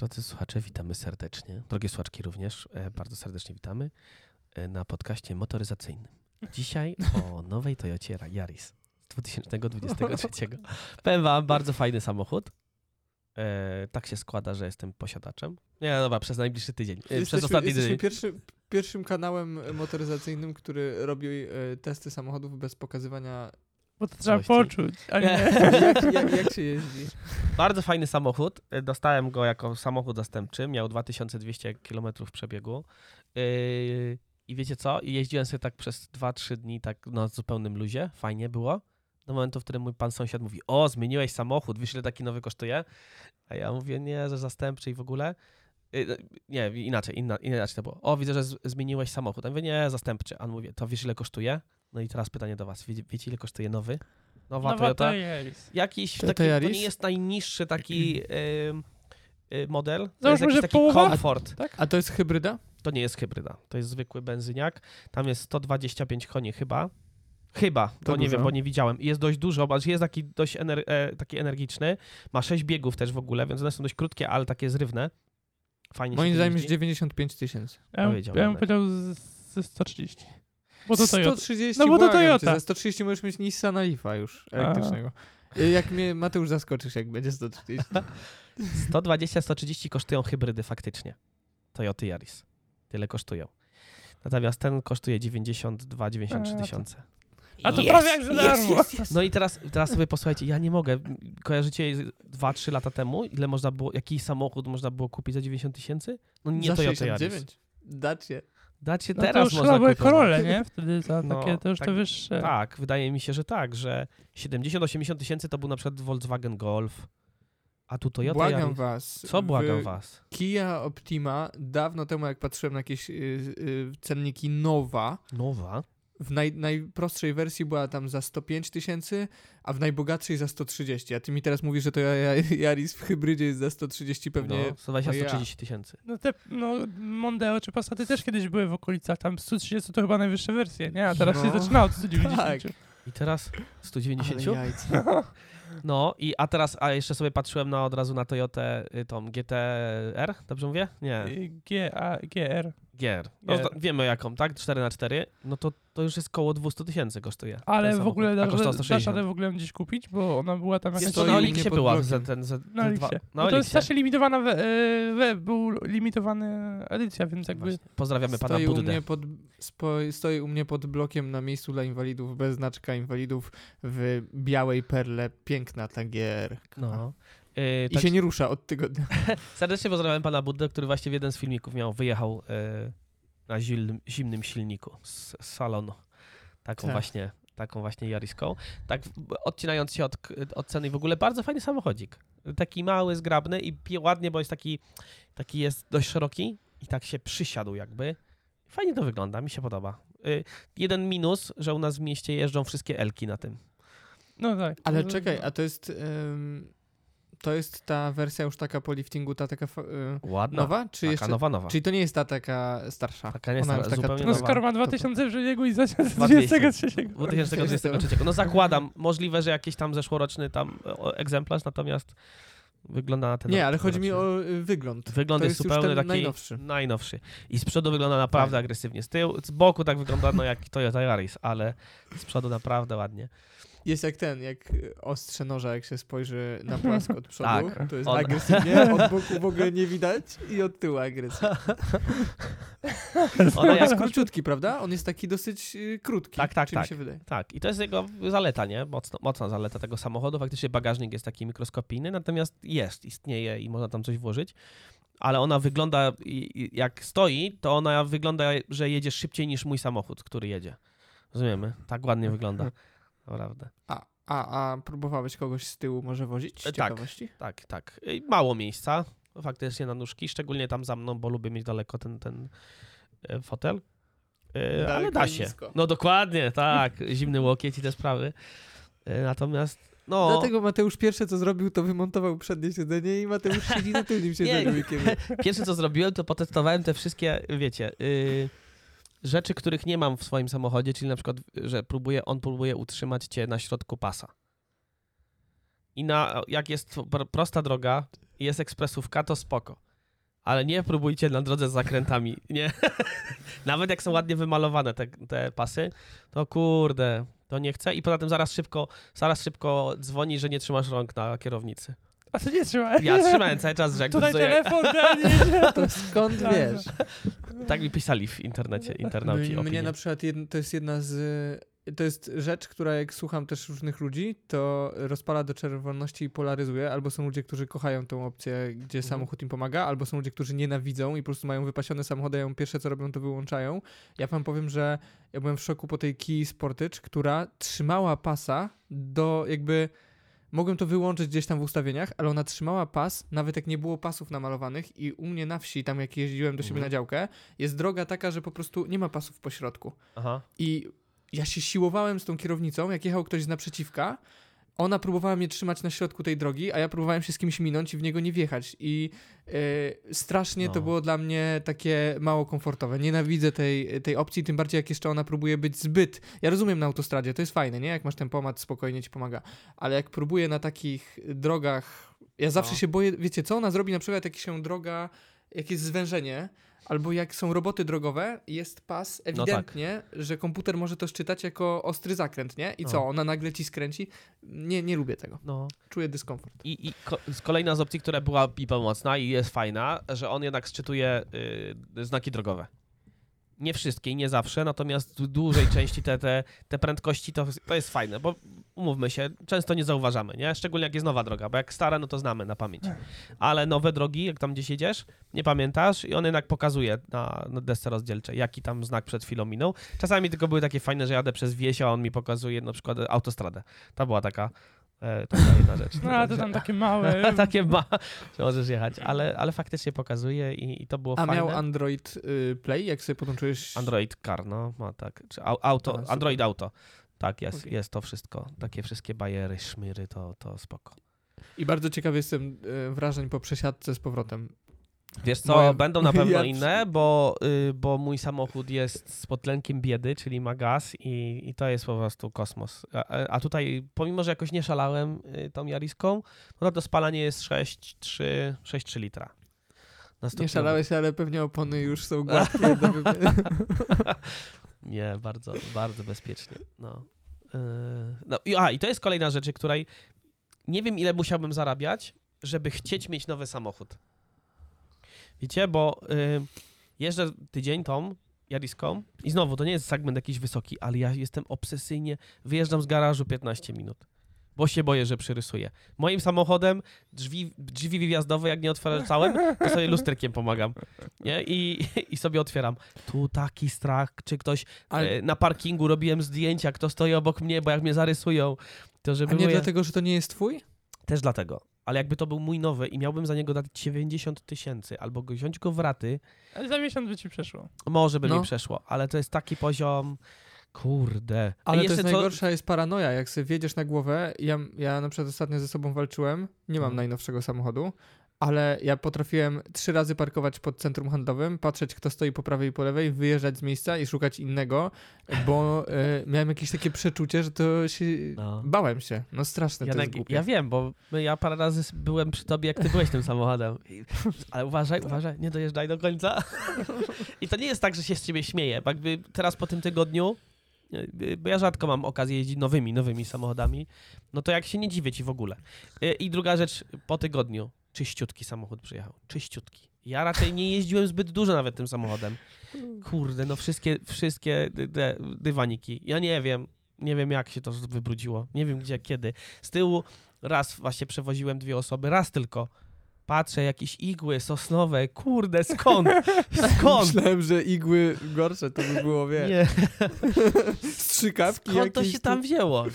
Drodzy słuchacze, witamy serdecznie. Drogie słuchaczki również, bardzo serdecznie witamy na podcaście motoryzacyjnym. Dzisiaj o nowej Toyocie Yaris z 2023. Powiem wam, bardzo fajny samochód. Tak się składa, że jestem posiadaczem. Nie, dobra, przez najbliższy tydzień. Przez ostatni tydzień. Pierwszym kanałem motoryzacyjnym, który robił testy samochodów bez pokazywania. Bo to trzeba poczuć. Ale jak się jeździ? Bardzo fajny samochód. Dostałem go jako samochód zastępczy. Miał 2200 km przebiegu. I wiecie co? Jeździłem sobie tak przez 2-3 dni tak na zupełnym luzie. Fajnie było. Do momentu, w którym mój pan sąsiad mówi: o, zmieniłeś samochód, wiesz, ile taki nowy kosztuje? A ja mówię: nie, że zastępczy i w ogóle. Inaczej to było. O, widzę, że zmieniłeś samochód. A ja mówię: nie, zastępczy. A on mówi: to wiesz, ile kosztuje? No i teraz pytanie do was. Wiecie, ile kosztuje nowy? Nowa Toyota? Jakiś taki, to nie jest najniższy taki model. To jest jakiś taki komfort. Tak? A to jest hybryda? To nie jest hybryda. To jest zwykły benzyniak. Tam jest 125 koni chyba. Bo nie wiem, bo nie widziałem. Jest dość dużo, bo jest taki dość taki energiczny. Ma 6 biegów też w ogóle, więc one są dość krótkie, ale takie zrywne. Fajnie. Moim zdaniem jest 95 000. Ja bym powiedział ze 130. Bo to 130, no bo to Toyota. Ze 130 możesz mieć Nissana Leafa już elektrycznego. Jak mnie Mateusz zaskoczysz, jak będzie 130. 120-130 kosztują hybrydy faktycznie. Toyoty Yaris. Tyle kosztują. Natomiast ten kosztuje 92-93 000. A to prawie jak za darmo. No i teraz sobie posłuchajcie, ja nie mogę. Kojarzycie 2-3 lata temu, ile można było, jaki samochód można było kupić za 90 000? No nie za Toyota Yaris. Dacie no teraz można kupić. Corolle, nie? Wtedy za takie to już tak, to wyższe. Tak, wydaje mi się, że tak, że 70-80 000 to był na przykład Volkswagen Golf. A tu Toyota. Błagam was. Co błagam was? Kia Optima, dawno temu jak patrzyłem na jakieś cenniki Nowa? W najprostszej wersji była tam za 105 000, a w najbogatszej za 130. A ty mi teraz mówisz, że to Yaris w hybrydzie jest za 130 pewnie. No, 120-130 000. No te Mondeo czy Passaty też kiedyś były w okolicach tam 130 to chyba najwyższe wersje, nie? A teraz się zaczynało od 190. Tak. I teraz 190? No i a jeszcze sobie patrzyłem na od razu na Toyotę tą GTR, dobrze mówię? Nie. G.R. No, wiemy jaką, tak? 4x4. No to już jest koło 200 000 kosztuje. Ale w ogóle dasz radę w ogóle gdzieś kupić, bo ona była tam jakaś... To na OLX-ie była. To jest strasznie limitowana, był limitowany edycja, więc jakby... Właśnie. Pozdrawiamy pana Buddę. Stoi u mnie pod blokiem na miejscu dla inwalidów, bez znaczka inwalidów, w białej perle, piękna ta G.R. No. I się nie rusza od tygodnia. Serdecznie pozdrawiam pana Buddę, który właśnie w jeden z filmików wyjechał na zimnym silniku z salonu. Taką właśnie jariską. Tak, odcinając się od ceny w ogóle, bardzo fajny samochodzik. Taki mały, zgrabny i ładnie, bo jest taki jest dość szeroki i tak się przysiadł jakby. Fajnie to wygląda, mi się podoba. Jeden minus, że u nas w mieście jeżdżą wszystkie Elki na tym. No tak. Ale czekaj, a to jest... To jest ta wersja już taka po liftingu, ta taka ładna, nowa? Czy taka jeszcze, nowa. Czyli to nie jest ta taka starsza? Taka nie jest taka nowa. No skoro ma 2000 i 2023. No zakładam, możliwe, że jakiś tam zeszłoroczny tam egzemplarz, natomiast wygląda na ten... Nie, ale chodzi mi o wygląd. Wygląd jest zupełnie taki najnowszy. I z przodu wygląda naprawdę agresywnie. Z tyłu, z boku tak wygląda jak Toyota Yaris, ale z przodu naprawdę ładnie. Jest jak ostrze noża, jak się spojrzy na płasko od przodu, tak, to jest agresywnie, od boku w ogóle nie widać i od tyłu agresywnie. On jest króciutki, prawda? On jest taki dosyć krótki, mi się wydaje. Tak, i to jest jego zaleta, nie? Mocna zaleta tego samochodu. Faktycznie bagażnik jest taki mikroskopijny, natomiast istnieje i można tam coś włożyć, ale ona wygląda, jak stoi, to ona wygląda, że jedzie szybciej niż mój samochód, który jedzie. Rozumiemy? Tak ładnie wygląda. Naprawdę. A próbowałeś kogoś z tyłu może wozić? Ciekawości? Tak. Mało miejsca faktycznie na nóżki, szczególnie tam za mną, bo lubię mieć daleko ten fotel. Ale da się. Nisko. No dokładnie, tak. Zimny łokieć i te sprawy. Natomiast Dlatego Mateusz pierwsze co zrobił, to wymontował przednie siedzenie i Mateusz siedzi na tylnym siedzeniu. Pierwsze co zrobiłem, to potestowałem te wszystkie, wiecie... rzeczy, których nie mam w swoim samochodzie, czyli na przykład, że on próbuje utrzymać cię na środku pasa. I jak jest prosta droga i jest ekspresówka, to spoko. Ale nie próbujcie na drodze z zakrętami, nie. Nawet jak są ładnie wymalowane te pasy, to kurde, to nie chcę. I poza tym zaraz szybko dzwoni, że nie trzymasz rąk na kierownicy. A ty nie trzymałeś? Ja trzymałem cały czas, że jak tutaj telefon, to skąd wiesz? Tak mi pisali w internecie internauci. Mnie na przykład to jest rzecz, która jak słucham też różnych ludzi, to rozpala do czerwoności i polaryzuje. Albo są ludzie, którzy kochają tą opcję, gdzie samochód im pomaga, albo są ludzie, którzy nienawidzą i po prostu mają wypasione samochody, a pierwsze co robią, to wyłączają. Ja wam powiem, że ja byłem w szoku po tej Kii Sportage, która trzymała pasa do jakby... Mogłem to wyłączyć gdzieś tam w ustawieniach, ale ona trzymała pas, nawet jak nie było pasów namalowanych i u mnie na wsi, tam jak jeździłem do siebie na działkę, jest droga taka, że po prostu nie ma pasów po środku. Aha. I ja się siłowałem z tą kierownicą, jak jechał ktoś z naprzeciwka, ona próbowała mnie trzymać na środku tej drogi, a ja próbowałem się z kimś minąć i w niego nie wjechać. I strasznie to było dla mnie takie mało komfortowe. Nienawidzę tej opcji, tym bardziej jak jeszcze ona próbuje być zbyt... Ja rozumiem na autostradzie, to jest fajne, nie? Jak masz tempomat, spokojnie ci pomaga. Ale jak próbuje na takich drogach... Ja zawsze się boję, wiecie co? Ona zrobi na przykład jak się droga, jakieś zwężenie, albo jak są roboty drogowe, jest pas ewidentnie, że komputer może to szczytać jako ostry zakręt, nie? I co? Ona nagle ci skręci? Nie lubię tego. No. Czuję dyskomfort. Kolejna z opcji, która była mi pomocna i jest fajna, że on jednak szczytuje znaki drogowe. Nie wszystkie, nie zawsze, natomiast w dużej części te prędkości to jest fajne, bo umówmy się, często nie zauważamy, nie? Szczególnie jak jest nowa droga, bo jak stara, no to znamy na pamięć. Ale nowe drogi, jak tam gdzieś jedziesz, nie pamiętasz i on jednak pokazuje na desce rozdzielczej, jaki tam znak przed chwilą minął. Czasami tylko były takie fajne, że jadę przez wieś, a on mi pokazuje na przykład autostradę. To była taka jedna rzecz. No, to tam takie małe. Że możesz jechać, ale faktycznie pokazuje i to było fajne. A miał Android Play, jak sobie podłączyłeś? Android Car, no ma tak. Czy auto, Android Auto. Tak, jest, okay. Jest to wszystko. Takie wszystkie bajery, szmyry, to spoko. I bardzo ciekawy jestem wrażeń po przesiadce z powrotem. Wiesz co, będą na pewno inne, bo mój samochód jest z podtlenkiem biedy, czyli ma gaz i to jest po prostu kosmos. A tutaj, pomimo że jakoś nie szalałem tą Jariską, no to spalanie jest 6,3 litra. Nie szalałeś, ale pewnie opony już są gładkie. Nie, bardzo, bardzo bezpiecznie. No. I to jest kolejna rzecz, której nie wiem ile musiałbym zarabiać, żeby chcieć mieć nowy samochód. Wiecie, bo jeżdżę tydzień tą Jariską i znowu, to nie jest segment jakiś wysoki, ale ja jestem obsesyjnie, wyjeżdżam z garażu 15 minut, bo się boję, że przyrysuję. Moim samochodem drzwi wyjazdowe, jak nie otwierałem, to sobie lusterkiem pomagam, nie? I sobie otwieram. Tu taki strach, czy ktoś na parkingu robiłem zdjęcia, kto stoi obok mnie, bo jak mnie zarysują, to żeby... A nie dlatego, że to nie jest twój? Też dlatego. Ale jakby to był mój nowy i miałbym za niego dać 90 000 albo wziąć go w raty... Ale za miesiąc by ci przeszło. Może by mi przeszło, ale to jest taki poziom... Kurde. Ale to jest najgorsza jest paranoja, jak sobie wjedziesz na głowę. Ja na przykład ostatnio ze sobą walczyłem, nie mam najnowszego samochodu, ale ja potrafiłem 3 razy parkować pod centrum handlowym, patrzeć kto stoi po prawej i po lewej, wyjeżdżać z miejsca i szukać innego, bo miałem jakieś takie przeczucie, że to się... Bałem się. No straszne, to jest głupie. Ja wiem, bo ja parę razy byłem przy tobie, jak ty byłeś tym samochodem. Ale uważaj, nie dojeżdżaj do końca. I to nie jest tak, że się z ciebie śmieję. Jakby teraz po tym tygodniu, bo ja rzadko mam okazję jeździć nowymi samochodami, no to jak się nie dziwię ci w ogóle. I druga rzecz, po tygodniu czyściutki samochód przyjechał. Czyściutki. Ja raczej nie jeździłem zbyt dużo nawet tym samochodem. Kurde, no wszystkie dywaniki. Ja nie wiem jak się to wybrudziło, nie wiem gdzie, kiedy. Z tyłu raz właśnie przewoziłem 2 osoby, raz tylko. Patrzę, jakieś igły sosnowe, kurde, skąd? Myślałem, że igły gorsze to by było, wie. Strzykawki. Skąd to się tam wzięło?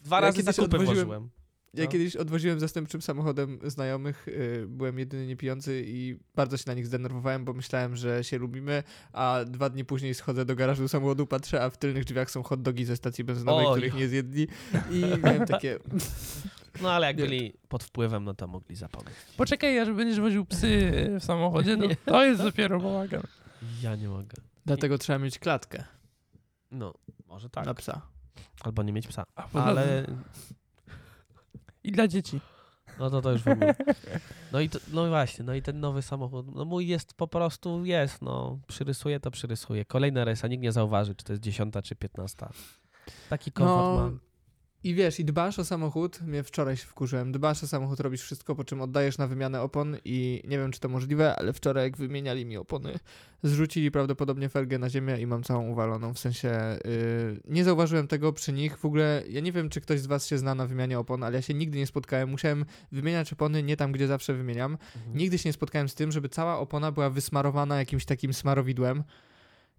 2 razy zakupy włożyłem. Ja kiedyś odwoziłem zastępczym samochodem znajomych, byłem jedyny niepijący i bardzo się na nich zdenerwowałem, bo myślałem, że się lubimy, a 2 dni później schodzę do garażu samochodu, patrzę, a w tylnych drzwiach są hot dogi ze stacji benzynowej, których nie zjedli i miałem takie... No ale jak byli pod wpływem, no to mogli zapomnieć. Poczekaj, aż będziesz woził psy w samochodzie, no to jest dopiero bałagan. Ja nie mogę. Dlatego trzeba mieć klatkę. No, może tak. Dla psa. Albo nie mieć psa. Ale... I dla dzieci. No to już w ogóle. No i to, no właśnie, no i ten nowy samochód, no mój jest po prostu, jest, no przyrysuje to przyrysuje. Kolejna resa, nikt nie zauważy, czy to jest 10. czy 15. Taki komfort no, ma. I wiesz, i dbasz o samochód, mnie wczoraj się wkurzyłem, dbasz o samochód, robisz wszystko, po czym oddajesz na wymianę opon i nie wiem, czy to możliwe, ale wczoraj jak wymieniali mi opony, zrzucili prawdopodobnie felgę na ziemię i mam całą uwaloną, w sensie nie zauważyłem tego przy nich, w ogóle ja nie wiem, czy ktoś z was się zna na wymianie opon, ale ja się nigdy nie spotkałem, musiałem wymieniać opony nie tam, gdzie zawsze wymieniam, nigdy się nie spotkałem z tym, żeby cała opona była wysmarowana jakimś takim smarowidłem.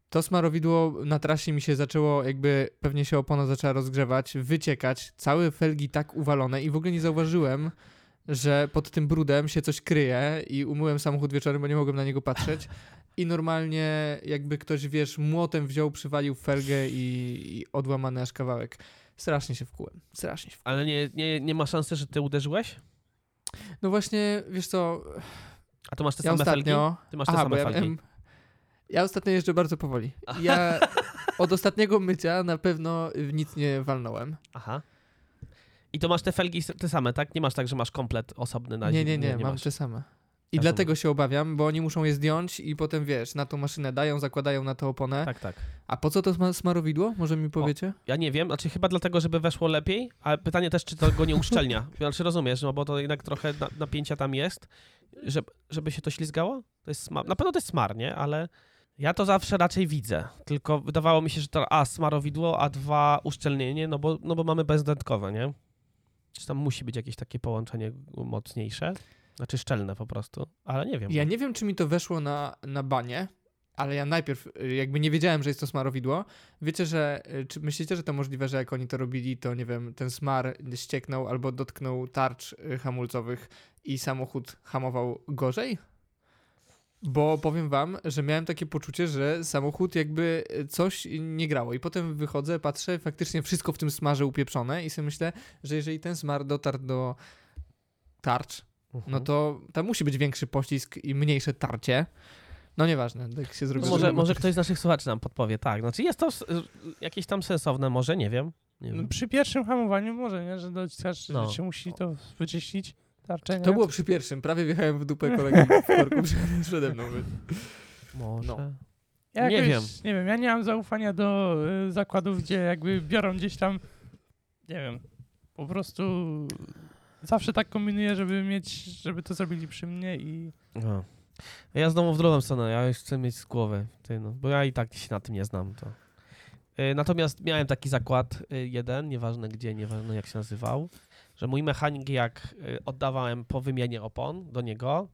To smarowidło na trasie mi się zaczęło, jakby pewnie się opona zaczęła rozgrzewać, wyciekać, całe felgi tak uwalone i w ogóle nie zauważyłem, że pod tym brudem się coś kryje i umyłem samochód wieczorem, bo nie mogłem na niego patrzeć i normalnie jakby ktoś, wiesz, młotem wziął, przywalił felgę i odłamany aż kawałek. Strasznie się wkułem, strasznie się wkułem. Ale nie ma szansy, że ty uderzyłeś? No właśnie, wiesz co... A to masz te same felgi? Ty masz te same felgi. Ja ostatnio jeżdżę bardzo powoli. Ja od ostatniego mycia na pewno nic nie walnąłem. Aha. I to masz te felgi te same, tak? Nie masz tak, że masz komplet osobny na zimę? Nie, mam masz. Te same. I dlatego się obawiam, bo oni muszą je zdjąć i potem, wiesz, na tą maszynę dają, zakładają na to oponę. Tak, tak. A po co to smarowidło? Może mi powiecie? Ja nie wiem, znaczy chyba dlatego, żeby weszło lepiej, ale pytanie też, czy to go nie uszczelnia. Znaczy rozumiesz, no bo to jednak trochę napięcia tam jest, żeby się to ślizgało? To jest smar. Na pewno to jest smar, nie? Ale... Ja to zawsze raczej widzę, tylko wydawało mi się, że to A, smarowidło, a dwa, uszczelnienie, no bo mamy bezdętkowe, nie? Czy tam musi być jakieś takie połączenie mocniejsze? Znaczy szczelne po prostu, ale nie wiem. Ja nie wiem, czy mi to weszło na banie, ale ja najpierw jakby nie wiedziałem, że jest to smarowidło. Wiecie, że czy myślicie, że to możliwe, że jak oni to robili, to nie wiem, ten smar ścieknął albo dotknął tarcz hamulcowych i samochód hamował gorzej? Bo powiem wam, że miałem takie poczucie, że samochód jakby coś nie grało i potem wychodzę, patrzę, faktycznie wszystko w tym smarze upieprzone i sobie myślę, że jeżeli ten smar dotarł do tarcz, no to tam musi być większy poślizg i mniejsze tarcie. No nieważne, tak się zrobiło. No może ktoś z naszych słuchaczy nam podpowie, tak. Znaczy jest to jakieś tam sensowne, może, nie wiem. Nie wiem. No, przy pierwszym hamowaniu może, nie? Że dociskasz, no. Że się musi to wyczyścić. Tarczenia. To było przy pierwszym. Prawie wjechałem w dupę kolegi w korku przede mną. Może. No. Ja jakoś, nie wiem, ja nie mam zaufania do zakładów, gdzie jakby biorą gdzieś tam, nie wiem, po prostu zawsze tak kombinuję, żeby to zrobili przy mnie i... Aha. Ja znowu w drugą stronę, ja już chcę mieć z głowy, bo ja i tak się na tym nie znam. To. Natomiast miałem taki zakład jeden, nieważne gdzie, nieważne jak się nazywał, że mój mechanik, jak oddawałem po wymianie opon do niego,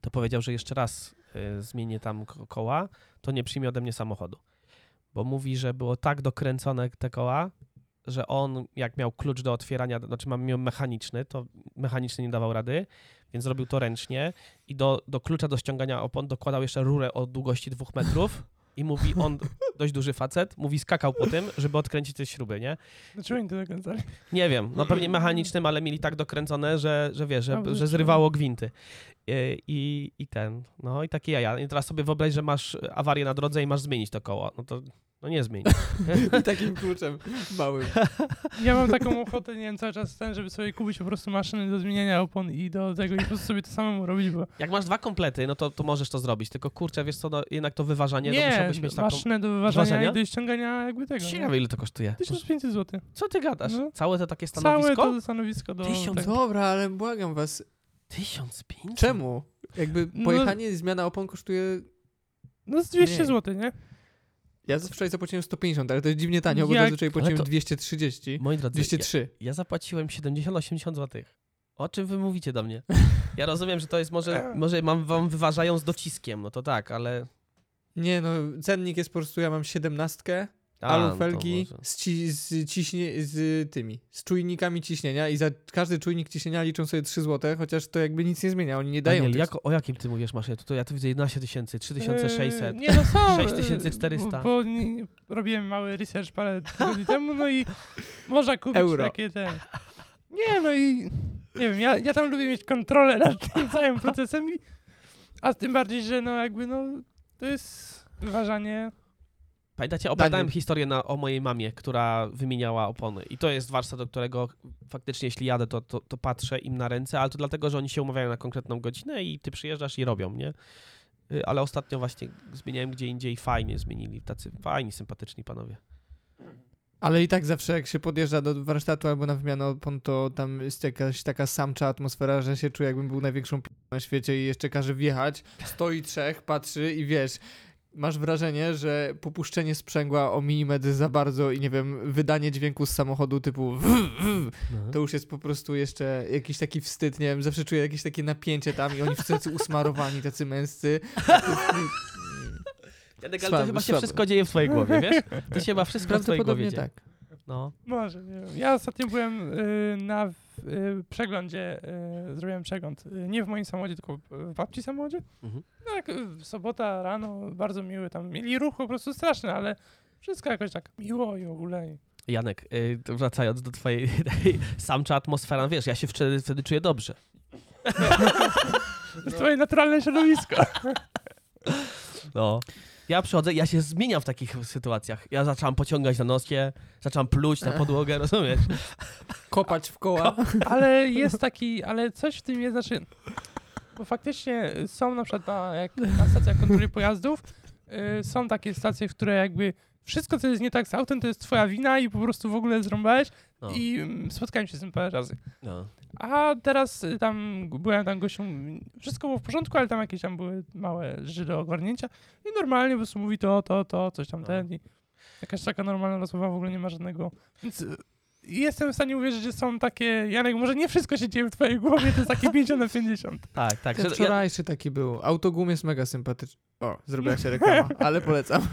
to powiedział, że jeszcze raz zmienię tam koła, to nie przyjmie ode mnie samochodu. Bo mówi, że było tak dokręcone te koła, że on jak miał klucz do otwierania, znaczy miał mechaniczny, to mechaniczny nie dawał rady, więc robił to ręcznie i do klucza do ściągania opon dokładał jeszcze rurę o długości 2 metrów. I mówi, on dość duży facet, mówi, skakał po tym, żeby odkręcić te śruby, nie? Dlaczego oni to dokręcali? Nie wiem, no pewnie mechanicznym, ale mieli tak dokręcone, że wiesz, że zrywało gwinty. I takie jaja. I teraz sobie wyobraź, że masz awarię na drodze i masz zmienić to koło. No to nie zmienisz. I takim kluczem małym. Ja mam taką ochotę, nie wiem, cały czas żeby sobie kupić po prostu maszyny do zmieniania opon i do tego i po prostu sobie to samemu robić, bo... Jak masz 2 komplety, no to możesz to zrobić, tylko kurczę, wiesz co, no, jednak to wyważanie, nie, to musiałbyś mieć taką... maszynę do wyważania i do ściągania jakby tego. Ciekawe, ile to kosztuje? 1500 zł. Co ty gadasz? No. Całe to takie stanowisko? Całe to stanowisko do... 1000... Tak. Dobra, ale błagam was. 1500? Czemu? Jakby pojechanie i zmiana opon kosztuje... No z 200 zł, nie? Ja zazwyczaj zapłaciłem 150, ale to jest dziwnie tanio, bo zazwyczaj płaciłem 230, moi drodzy, 203. Ja zapłaciłem 70-80 zł. O czym wy mówicie do mnie? Ja rozumiem, że to jest może wam wyważają z dociskiem, no to tak, ale... Nie no, cennik jest po prostu, ja mam 17, alufelgi z czujnikami ciśnienia i za każdy czujnik ciśnienia liczą sobie 3 zł, chociaż to jakby nic nie zmienia, oni nie dają. Daniel, o jakim ty mówisz maszynie? To ja tu widzę 11 000, 3600, 6400. Bo robiłem mały research parę tygodni temu, no i można kupić euro. Takie te... Nie, no i nie wiem, ja tam lubię mieć kontrolę nad tym całym procesem, a tym bardziej, że no jakby no to jest wyważanie... Pamiętacie, opowiadałem historię o mojej mamie, która wymieniała opony. I to jest warsztat, do którego faktycznie jeśli jadę, to patrzę im na ręce, ale to dlatego, że oni się umawiają na konkretną godzinę i ty przyjeżdżasz i robią, nie? Ale ostatnio właśnie zmieniałem gdzie indziej, fajnie zmienili, tacy fajni, sympatyczni panowie. Ale i tak zawsze jak się podjeżdża do warsztatu albo na wymianę opon, to tam jest jakaś taka samcza atmosfera, że się czuję, jakbym był największą na świecie i jeszcze każe wjechać, stoi trzech, patrzy i wiesz... Masz wrażenie, że popuszczenie sprzęgła o milimetr za bardzo i nie wiem, wydanie dźwięku z samochodu typu to już jest po prostu jeszcze jakiś taki wstyd, nie wiem, zawsze czuję jakieś takie napięcie tam i oni wszyscy usmarowani, tacy męscy. Janek, ale to chyba się wszystko dzieje w twojej głowie, wiesz? To się chyba wszystko w twojej głowie dzieje. Tak. No. Może, nie wiem. Ja ostatnio byłem na przeglądzie, zrobiłem przegląd, nie w moim samochodzie, tylko w babci samochodzie. Mhm. No jak sobota rano, bardzo miły tam, mieli ruch po prostu straszny, ale wszystko jakoś tak miło i w ogóle. Janek, wracając do twojej samcza atmosfera, wiesz, ja się wtedy czuję dobrze. To jest twoje naturalne środowisko. No. Ja przychodzę, ja się zmieniam w takich sytuacjach. Ja zacząłem pociągać na nosie, zacząłem pluć na podłogę, rozumiesz? Kopać w koła. Ale jest taki, ale coś w tym jest, znaczy, bo faktycznie są na przykład na stacjach kontroli pojazdów, są takie stacje, w które jakby wszystko, co jest nie tak z autem, to jest twoja wina i po prostu w ogóle zrąbałeś i spotkałem się z tym parę razy. No. A teraz tam byłem tam gością, wszystko było w porządku, ale tam jakieś tam były małe żyle ogarnięcia i normalnie po prostu mówi to, coś tam ten i jakaś taka normalna rozmowa w ogóle nie ma żadnego... Więc jestem w stanie uwierzyć, że są takie... Janek, może nie wszystko się dzieje w twojej głowie, to jest takie 50/50. Tak, tak. Ten wczorajszy taki był. Autogum jest mega sympatyczny. O, zrobiła się reklama, ale polecam.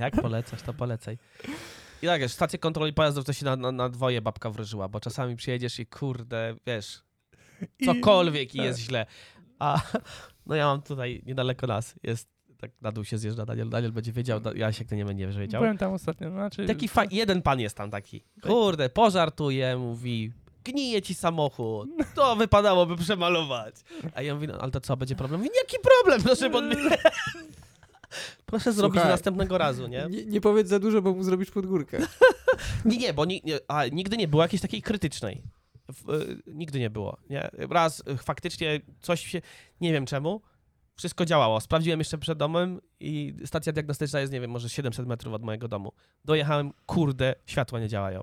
Jak polecasz, to polecaj. I tak, wiesz, stację kontroli pojazdów to się na dwoje babka wróżyła, bo czasami przyjedziesz i kurde, wiesz, cokolwiek i jest źle. A no ja mam tutaj niedaleko nas, jest, tak na dół się zjeżdża Daniel. Daniel będzie wiedział, Jasiek to nie będzie wiedział. Byłem tam ostatnio. Znaczy... Taki jeden pan jest tam taki, kurde, pożartuje, mówi, gnije ci samochód, to wypadałoby przemalować. A ja mówię, no, ale to co, będzie problem? Mówi, jaki problem, proszę podmienić. Proszę zrobić następnego razu, nie? Nie powiedz za dużo, bo mu zrobisz pod górkę. nie, bo nigdy nie było jakiejś takiej krytycznej. Nigdy nie było. Nie? Raz faktycznie coś się... Nie wiem czemu. Wszystko działało. Sprawdziłem jeszcze przed domem i stacja diagnostyczna jest, nie wiem, może 700 metrów od mojego domu. Dojechałem, kurde, światła nie działają.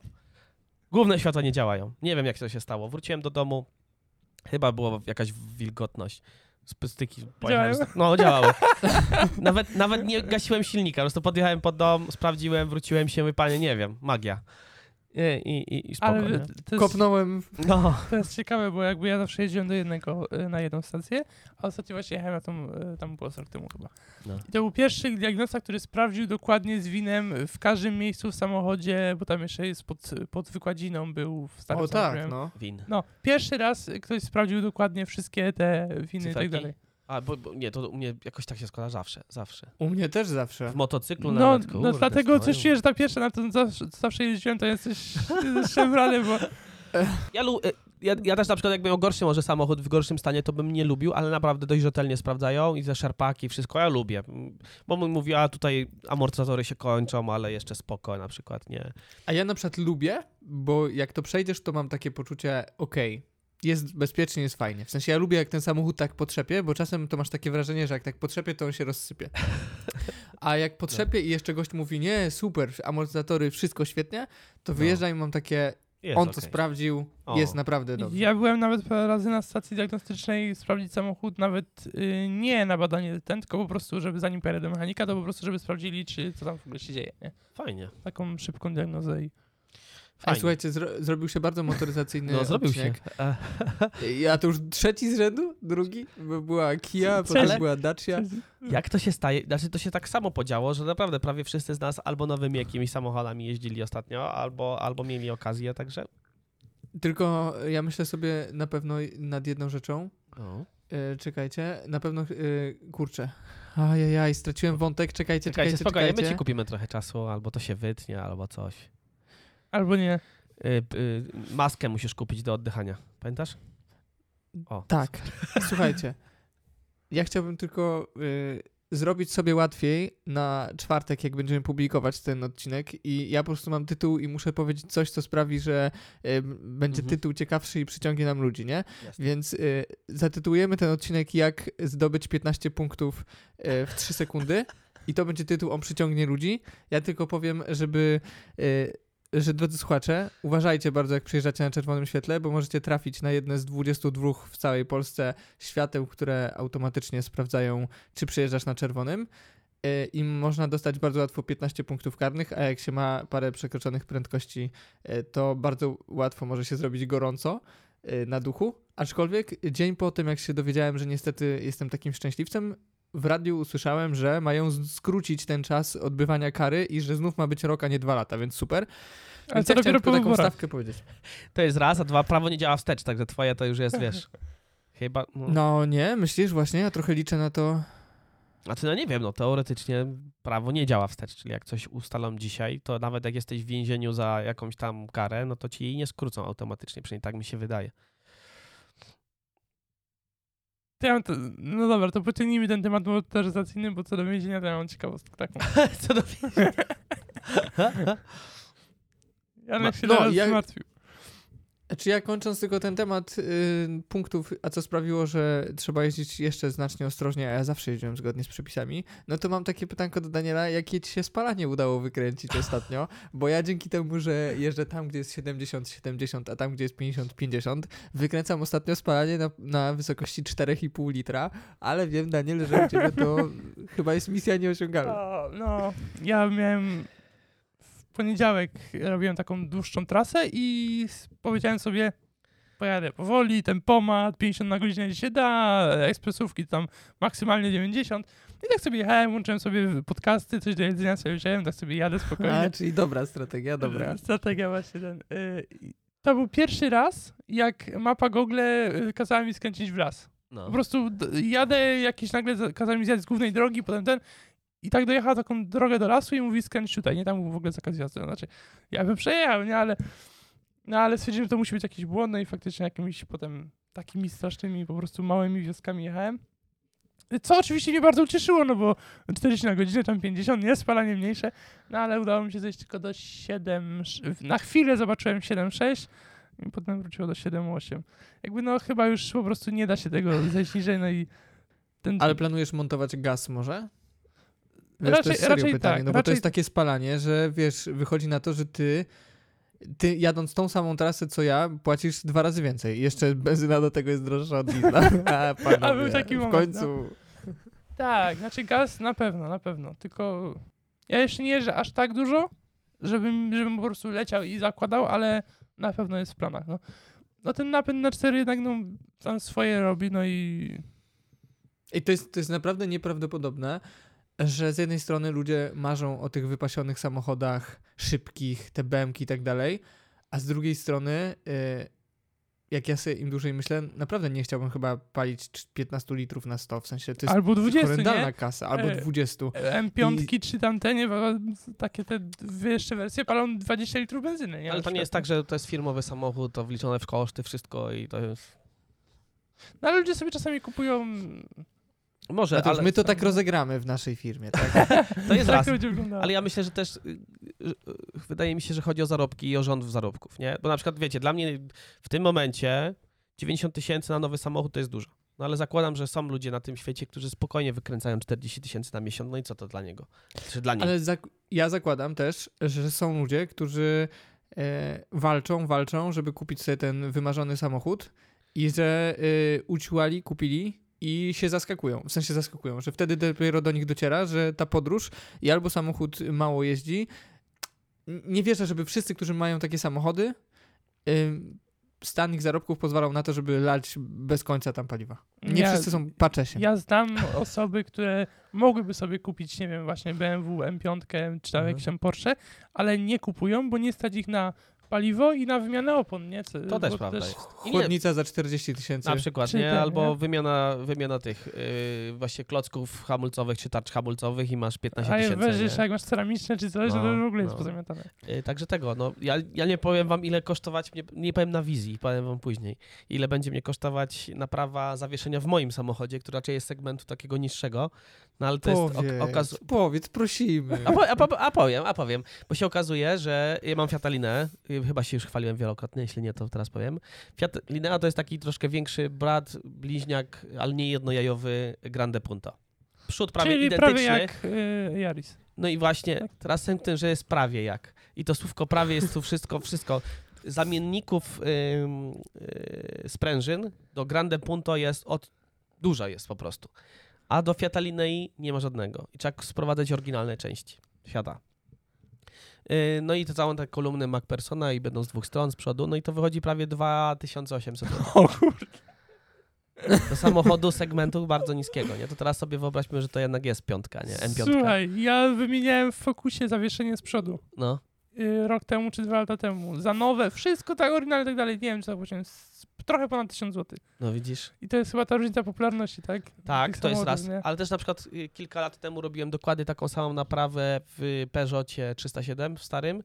Główne światła nie działają. Nie wiem, jak to się stało. Wróciłem do domu. Chyba była jakaś wilgotność. Styki pojechałem. No, działały. Nawet nie gasiłem silnika, po prostu podjechałem pod dom, sprawdziłem, wróciłem się, mówię, panie, nie wiem, magia. I spoko. Ale kopnąłem. No. To jest ciekawe, bo jakby ja zawsze jeździłem na jedną stację, a ostatnio właśnie jechałem na tą, tam było rok temu chyba. No. I to był pierwszy diagnosta, który sprawdził dokładnie z winem w każdym miejscu w samochodzie, bo tam jeszcze jest pod wykładziną był w starym samochodzie. Tak, no. Win. No, pierwszy raz ktoś sprawdził dokładnie wszystkie te winy cyferki? I tak dalej. A, bo nie, to u mnie jakoś tak się składa zawsze. U mnie też zawsze. W motocyklu nawet, kurde, dlatego coś czuję, że ta pierwsza, na to zawsze jeździłem, to jesteś szemrany, bo... Ja też na przykład jakbym miał gorszy może samochód w gorszym stanie, to bym nie lubił, ale naprawdę dość rzetelnie sprawdzają i ze szarpaki, wszystko, ja lubię. Bo mówi, a tutaj amortyzatory się kończą, ale jeszcze spoko na przykład, nie. A ja na przykład lubię, bo jak to przejdziesz, to mam takie poczucie, okej. Jest bezpiecznie, jest fajnie. W sensie ja lubię, jak ten samochód tak potrzepie, bo czasem to masz takie wrażenie, że jak tak potrzepie, to on się rozsypie. A jak potrzepie i jeszcze gość mówi, nie, super, amortyzatory, wszystko świetnie, to wyjeżdżam i mam takie, jest on to sprawdził, jest naprawdę dobrze. Ja byłem nawet parę razy na stacji diagnostycznej sprawdzić samochód, nawet nie na badanie ten, tylko po prostu, żeby zanim pojadę do mechanika, to po prostu, żeby sprawdzili, czy co tam w ogóle się dzieje. Nie? Fajnie. Taką szybką diagnozę i... Fajnie. A słuchajcie, zrobił się bardzo motoryzacyjny odcinek. Ja to już trzeci z rzędu, drugi, bo była Kia, potem była Dacia. Jak to się staje? Znaczy to się tak samo podziało, że naprawdę prawie wszyscy z nas albo nowymi jakimiś samochodami jeździli ostatnio, albo mieli okazję, także... Tylko ja myślę sobie na pewno nad jedną rzeczą. Czekajcie, na pewno, kurczę. Ajajaj, straciłem wątek, czekajcie. Spokojnie, my ci kupimy trochę czasu, albo to się wytnie, albo coś. Albo nie. Maskę musisz kupić do oddychania. Pamiętasz? Tak. Słuchajcie. Ja chciałbym tylko zrobić sobie łatwiej na czwartek, jak będziemy publikować ten odcinek, i ja po prostu mam tytuł i muszę powiedzieć coś, co sprawi, że będzie tytuł ciekawszy i przyciągnie nam ludzi, nie? Jasne. Więc zatytułujemy ten odcinek jak zdobyć 15 punktów w 3 sekundy i to będzie tytuł, on przyciągnie ludzi. Ja tylko powiem, że drodzy słuchacze, uważajcie bardzo, jak przyjeżdżacie na czerwonym świetle, bo możecie trafić na jedne z 22 w całej Polsce świateł, które automatycznie sprawdzają, czy przejeżdżasz na czerwonym, i można dostać bardzo łatwo 15 punktów karnych, a jak się ma parę przekroczonych prędkości, to bardzo łatwo może się zrobić gorąco na duchu. Aczkolwiek dzień po tym, jak się dowiedziałem, że niestety jestem takim szczęśliwcem, w radiu usłyszałem, że mają skrócić ten czas odbywania kary i że znów ma być rok, a nie 2 lata, więc super. Ale więc to ja dopiero po taką stawkę powiedzieć. To jest raz, a dwa, prawo nie działa wstecz, także twoje to już jest, wiesz, chyba... No nie, myślisz właśnie, ja trochę liczę na to. Znaczy, no nie wiem, no teoretycznie prawo nie działa wstecz, czyli jak coś ustalą dzisiaj, to nawet jak jesteś w więzieniu za jakąś tam karę, no to ci jej nie skrócą automatycznie, przynajmniej tak mi się wydaje. No dobra, to pociągnijmy ten temat motoryzacyjny, bo co do więzienia to ja mam ciekawostkę taką. Co do więzienia? Janek się teraz zmartwił. Czy ja kończąc tylko ten temat punktów, a co sprawiło, że trzeba jeździć jeszcze znacznie ostrożnie, a ja zawsze jeździłem zgodnie z przepisami, no to mam takie pytanko do Daniela, jakie ci się spalanie udało wykręcić ostatnio, bo ja dzięki temu, że jeżdżę tam, gdzie jest 70, a tam, gdzie jest 50, wykręcam ostatnio spalanie na wysokości 4,5 litra, ale wiem, Daniel, że u ciebie to chyba jest misja nieosiągalna. No, ja miałem... W poniedziałek robiłem taką dłuższą trasę i powiedziałem sobie, pojadę powoli, tempomat, 50 na godzinę się da, ekspresówki tam maksymalnie 90. I tak sobie jechałem, łączyłem sobie podcasty, coś do jedzenia sobie wziąłem, tak sobie jadę spokojnie. A, czyli dobra strategia, dobra. Strategia właśnie ten. To był pierwszy raz, jak mapa Google kazała mi skręcić w las. No. Po prostu jadę, jakieś nagle kazała mi zjechać z głównej drogi, potem ten... I tak dojechała taką drogę do lasu i mówi, skręć tutaj, nie? Tam w ogóle zakaz jazdy. Znaczy, ja bym przejechał, nie? Ale stwierdziłem, że to musi być jakiś błąd, no i faktycznie jakimiś potem takimi strasznymi po prostu małymi wioskami jechałem. Co oczywiście mnie bardzo ucieszyło, no bo 40 na godzinę, tam 50, nie? Spalanie mniejsze. No ale udało mi się zejść tylko do 7, na chwilę zobaczyłem 7,6 i potem wróciło do 7,8. Jakby no chyba już po prostu nie da się tego zejść niżej, no i... Ale planujesz montować gaz może? Wiesz, raczej, to jest serio pytanie, tak, no bo raczej... to jest takie spalanie, że wiesz, wychodzi na to, że ty jadąc tą samą trasę co ja, płacisz 2 razy więcej. Jeszcze benzyna do tego jest droższa od diesla. A był taki moment, w końcu. No. Tak, znaczy gaz na pewno, tylko ja jeszcze nie jeżdżę aż tak dużo, żebym po prostu leciał i zakładał, ale na pewno jest w planach. No ten napęd na 4 jednak no, tam swoje robi, no i... I to jest naprawdę nieprawdopodobne, że z jednej strony ludzie marzą o tych wypasionych samochodach szybkich, te BMW-ki i tak dalej, a z drugiej strony, jak ja sobie im dłużej myślę, naprawdę nie chciałbym chyba palić 15 litrów na 100, w sensie to jest albo 20, horrendalna nie? kasa, albo 20. M5 czy tamte, nie, takie te jeszcze wersje palą 20 litrów benzyny. Nie? Ale to nie jest tak, że to jest firmowy samochód, to wliczone w koszty, wszystko i to jest... No ale ludzie sobie czasami kupują... Może, no to ale... My to tak rozegramy w naszej firmie, tak? To jest raz. Ale ja myślę, że też wydaje mi się, że chodzi o zarobki i o rząd w zarobków, nie? Bo na przykład, wiecie, dla mnie w tym momencie 90 000 na nowy samochód to jest dużo. No ale zakładam, że są ludzie na tym świecie, którzy spokojnie wykręcają 40 000 na miesiąc, no i co to dla niego? Czy dla niej? Ale ja zakładam też, że są ludzie, którzy walczą, żeby kupić sobie ten wymarzony samochód i że uciłali, kupili i się zaskakują, w sensie zaskakują, że wtedy dopiero do nich dociera, że ta podróż i albo samochód mało jeździ. Nie wierzę, żeby wszyscy, którzy mają takie samochody, stan ich zarobków pozwalał na to, żeby lać bez końca tam paliwa. Nie wszyscy są paczesiem. Ja znam osoby, które mogłyby sobie kupić, nie wiem, właśnie BMW, M5, czy tam jakieś Porsche, ale nie kupują, bo nie stać ich na paliwo i na wymianę opon, nie? Co, to też prawda też... Chłodnica za 40 000. Na przykład, nie? Albo wymiana tych właśnie klocków hamulcowych czy tarcz hamulcowych i masz 15 000. A weź, jak masz ceramiczne czy coś, to w ogóle jest pozamiatane. Także tego, ja nie powiem wam, ile kosztować, nie powiem na wizji, powiem wam później, ile będzie mnie kosztować naprawa zawieszenia w moim samochodzie, który raczej jest segmentu takiego niższego, ale to jest okazuje... Powiedz, prosimy. Powiem, bo się okazuje, że ja mam Fiata Lineę, chyba się już chwaliłem wielokrotnie, jeśli nie, to teraz powiem. Fiat Linea to jest taki troszkę większy brat, bliźniak, ale nie jednojajowy Grande Punto. Przód prawie czyli identyczny. Czyli prawie jak Yaris. No i właśnie, teraz jestem tym, że jest prawie jak. I to słówko prawie jest tu wszystko. Zamienników sprężyn do Grande Punto jest duża jest po prostu. A do Fiata Linei nie ma żadnego. I trzeba sprowadzać oryginalne części Fiata. No i to całą tę kolumnę MacPersona i będą z dwóch stron, z przodu, no i to wychodzi prawie 2800 zł. O kurde. Do samochodu segmentu bardzo niskiego, nie? To teraz sobie wyobraźmy, że to jednak jest piątka, nie? M5. Słuchaj, ja wymieniałem w Focusie zawieszenie z przodu. No. Rok temu czy 2 lata temu. Za nowe, wszystko tak oryginalne i tak dalej. Nie wiem, co zapłaciłem. Trochę ponad 1000 zł. No widzisz. I to jest chyba ta różnica poplarności, tak? Tak, to jest raz. Nie? Ale też na przykład kilka lat temu robiłem dokładnie taką samą naprawę w Peugeotie 307 w starym.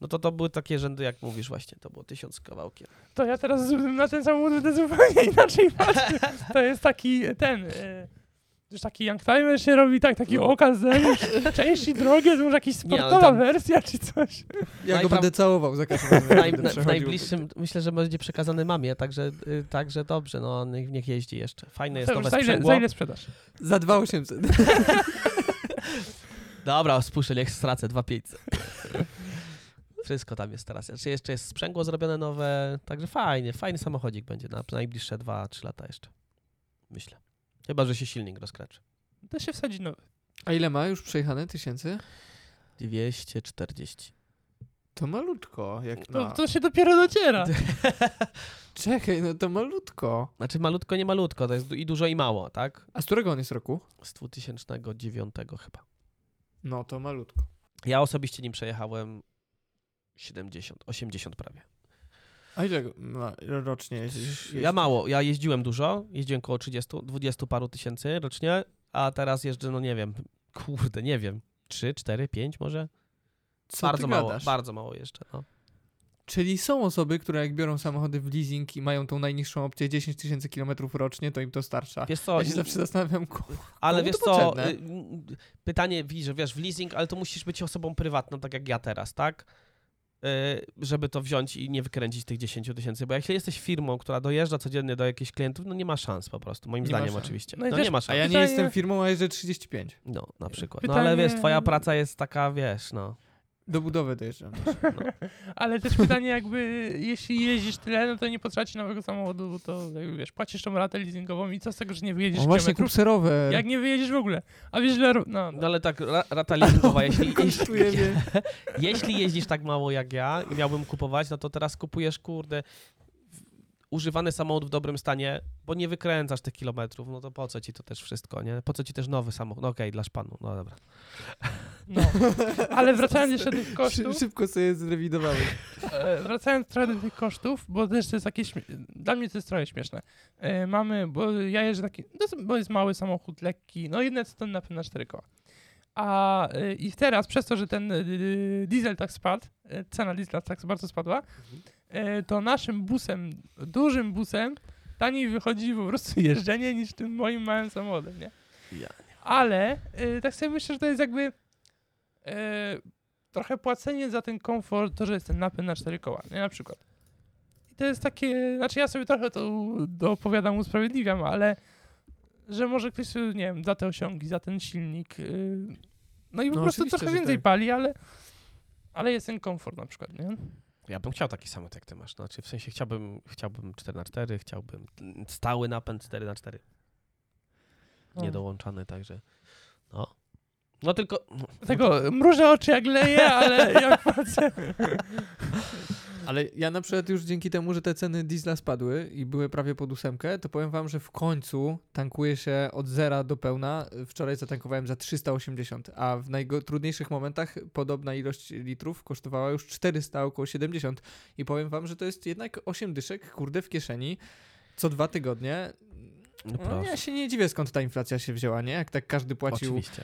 No to były takie rzędy, jak mówisz właśnie, to było 1000 kawałkiem. To ja teraz na ten samochód będę zupełnie inaczej patrzę. To jest taki już taki youngtimer się robi, taki okaz, części drogie, może jakaś sportowa wersja czy coś. Ja go będę całował za każdym razem. W najbliższym, myślę, że będzie przekazany mamie, także dobrze, niech jeździ jeszcze. Fajne jest nowe sprzęgło. Za ile sprzedasz? Za 2800. Dobra, spuszczę, niech stracę 2500. Wszystko tam jest teraz. Jeszcze jest sprzęgło zrobione nowe, także fajny samochodzik będzie na najbliższe 2-3 lata jeszcze. Myślę. Chyba, że się silnik rozkraczy. To się wsadzi nowy. A ile ma już przejechane tysięcy? 240. To malutko. To się dopiero dociera. Czekaj, to malutko. Znaczy malutko, nie malutko. To jest i dużo, i mało, tak? A z którego on jest roku? Z 2009 chyba. No to malutko. Ja osobiście nim przejechałem 70, 80 prawie. A ile rocznie jeździsz? Ja jeździłem dużo, jeździłem koło 20 paru tysięcy rocznie, a teraz jeżdżę, nie wiem, 3, 4, 5 może? Co bardzo mało, gadasz? Bardzo mało jeszcze, no. Czyli są osoby, które jak biorą samochody w leasing i mają tą najniższą opcję 10 000 kilometrów rocznie, to im to starsza. Wiesz co, ja się zawsze zastanawiam, ale wiesz co, pytanie, wiesz, w leasing, ale to musisz być osobą prywatną, tak jak ja teraz, tak? Żeby to wziąć i nie wykręcić tych 10 000, bo jeśli jesteś firmą, która dojeżdża codziennie do jakichś klientów, nie ma szans po prostu, moim zdaniem oczywiście. No nie ma szans. A ja nie jestem firmą, a jeżdżę 35. No, na przykład. Pytanie... No ale wiesz, twoja praca jest taka, wiesz. Do budowy dojeżdżam. Ale też pytanie jeśli jeździsz tyle, to nie potraci nowego samochodu, bo to płacisz tą ratę leasingową i co z tego, że nie wyjedziesz kilometrów? Właśnie kup serowe. Jak nie wyjedziesz w ogóle. A wiesz, że... No ale tak, rata leasingowa, jeśli jeździsz tak mało jak ja i miałbym kupować, to teraz kupujesz, używany samochód w dobrym stanie, bo nie wykręcasz tych kilometrów, to po co ci to też wszystko, nie? Po co ci też nowy samochód? Okej, dla szpanu, dobra. No, ale wracając jeszcze do tych kosztów... Szybko sobie zrewidowałem. Wracając trochę do tych kosztów, bo też to jest takie... Dla mnie to jest trochę śmieszne. Mamy, bo ja jeżdżę taki... Bo jest mały samochód, lekki, 1 ton na pewno na 4 koła. I teraz przez to, że ten diesel tak spadł, cena diesla tak bardzo spadła, to naszym busem, dużym busem, taniej wychodzi po prostu jeżdżenie niż tym moim małym samochodem, nie? Ale tak sobie myślę, że to jest trochę płacenie za ten komfort, to, że jest ten napęd na 4 koła, nie? Na przykład. I to jest takie, ja sobie trochę to dopowiadam, usprawiedliwiam, ale że może ktoś, za te osiągi, za ten silnik, i po prostu trochę więcej pali, ale jest ten komfort na przykład, nie? Ja bym chciał taki samochód, jak ty masz. W sensie chciałbym 4x4, chciałbym stały napęd 4x4. Niedołączany, także... No tylko... Tego mrużę oczy, jak leję, ale jak patrzę... Ale ja na przykład już dzięki temu, że te ceny diesla spadły i były prawie pod 8, to powiem wam, że w końcu tankuje się od zera do pełna. Wczoraj zatankowałem za 380, a w najtrudniejszych momentach podobna ilość litrów kosztowała już 400, około 70. I powiem wam, że to jest jednak 8 dyszek, kurde, w kieszeni co 2 tygodnie. No, ja się nie dziwię, skąd ta inflacja się wzięła, nie? Jak tak każdy płacił... Oczywiście.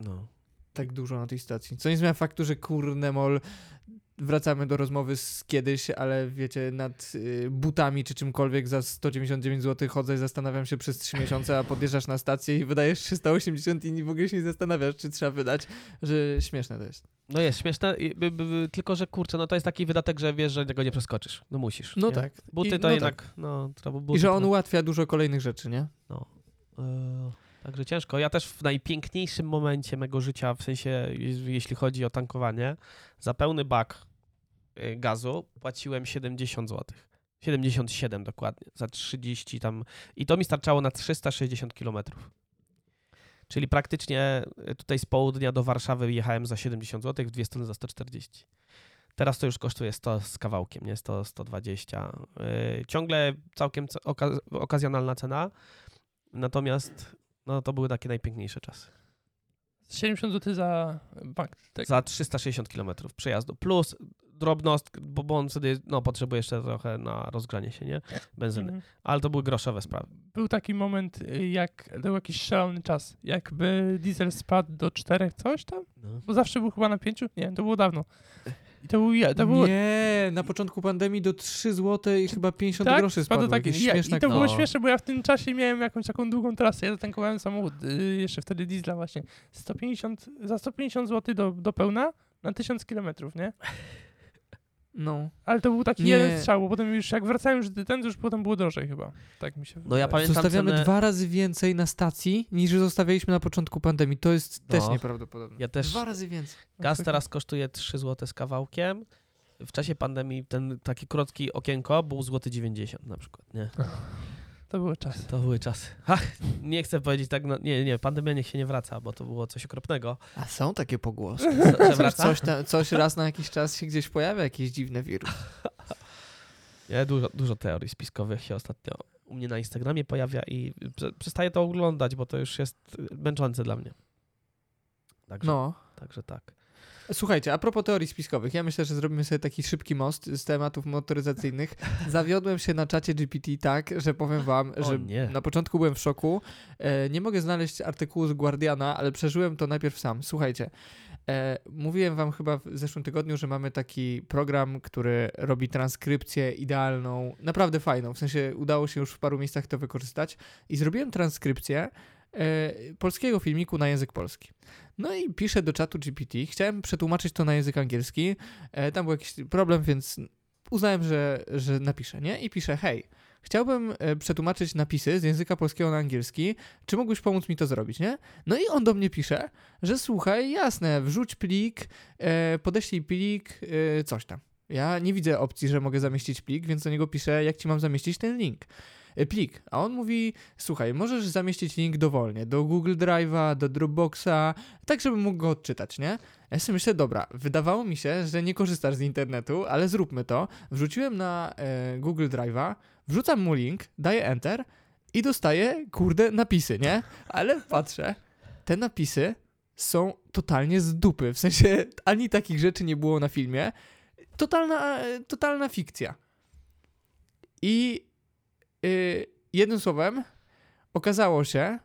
No. Tak dużo na tej stacji. Co nie zmienia faktu, że kurnemol, wracamy do rozmowy z kiedyś, ale wiecie, nad butami czy czymkolwiek za 199 zł chodzę i zastanawiam się przez 3 miesiące, a podjeżdżasz na stację i wydajesz 380 i w ogóle się nie zastanawiasz, czy trzeba wydać, że śmieszne to jest. No jest śmieszne, tylko że kurczę, no to jest taki wydatek, że wiesz, że tego nie przeskoczysz. No musisz. No nie? Tak. Buty to no jednak... Tak. No, buty, i że on to... ułatwia dużo kolejnych rzeczy, nie? No. Także ciężko. Ja też w najpiękniejszym momencie mego życia, w sensie jeśli chodzi o tankowanie, za pełny bak gazu płaciłem 70 zł. 77 dokładnie. Za 30 tam. I to mi starczało na 360 km. Czyli praktycznie tutaj z południa do Warszawy jechałem za 70 zł, w dwie strony za 140. Teraz to już kosztuje 100 z kawałkiem, nie? 100, 120. Ciągle całkiem okazjonalna cena. Natomiast no to były takie najpiękniejsze czasy. 70 zł za bank. Tak? Za 360 km przejazdu. Plus drobnost, bo on wtedy no, potrzebuje jeszcze trochę na rozgrzanie się, nie? Benzyny. Mhm. Ale to były groszowe sprawy. Był taki moment, jak był jakiś szalony czas. Jakby diesel spadł do 4 coś tam? No. Bo zawsze był chyba na 5? Nie, to było dawno. I to było... Nie, na początku pandemii do 3 zł i chyba 50 tak? groszy spadło. Tak, i to było śmieszne, bo ja w tym czasie miałem jakąś taką długą trasę. Ja zatankowałem samochód, jeszcze wtedy diesla właśnie, 150, za 150 zł do pełna na 1000 km, nie? No. Ale to był taki jeden strzał, bo potem już jak wracałem już do ten, to już potem było drożej chyba. Tak mi się wydaje. No ja pamiętam, zostawiamy cenę... 2 razy więcej na stacji, niż zostawialiśmy na początku pandemii. To jest też nieprawdopodobne. Ja też... 2 razy więcej. Gaz teraz kosztuje 3 zł z kawałkiem. W czasie pandemii ten taki krótki okienko był złoty 90 na przykład, nie? To były czasy. To były czasy. Ach, nie chcę powiedzieć tak, no, nie, pandemia niech się nie wraca, bo to było coś okropnego. A są takie pogłosy, że wraca? Coś raz na jakiś czas się gdzieś pojawia, jakiś dziwny wirus. Ja dużo teorii spiskowych się ostatnio u mnie na Instagramie pojawia i przestaję to oglądać, bo to już jest męczące dla mnie. Także, no. Także tak. Słuchajcie, a propos teorii spiskowych, ja myślę, że zrobimy sobie taki szybki most z tematów motoryzacyjnych. Zawiodłem się na czacie GPT tak, że powiem wam, że na początku byłem w szoku. Nie mogę znaleźć artykułu z Guardiana, ale przeżyłem to najpierw sam. Słuchajcie, mówiłem wam chyba w zeszłym tygodniu, że mamy taki program, który robi transkrypcję idealną, naprawdę fajną, w sensie udało się już w paru miejscach to wykorzystać i zrobiłem transkrypcję polskiego filmiku na język polski. No i piszę do czatu GPT. Chciałem przetłumaczyć to na język angielski. Tam był jakiś problem, więc uznałem, że napiszę, nie? I piszę, hej, chciałbym przetłumaczyć napisy z języka polskiego na angielski. Czy mógłbyś pomóc mi to zrobić, nie? No i on do mnie pisze, że słuchaj, jasne, wrzuć plik, podeślij plik, coś tam. Ja nie widzę opcji, że mogę zamieścić plik, więc do niego piszę, jak ci mam zamieścić ten link. Plik, a on mówi, słuchaj, możesz zamieścić link dowolnie, do Google Drive'a, do Dropboxa, tak żebym mógł go odczytać, nie? Ja sobie myślę, dobra, wydawało mi się, że nie korzystasz z internetu, ale zróbmy to. Wrzuciłem na Google Drive'a, wrzucam mu link, daję Enter i dostaję, kurde, napisy, nie? Ale patrzę, te napisy są totalnie z dupy, w sensie ani takich rzeczy nie było na filmie. Totalna fikcja. I jednym słowem okazało się,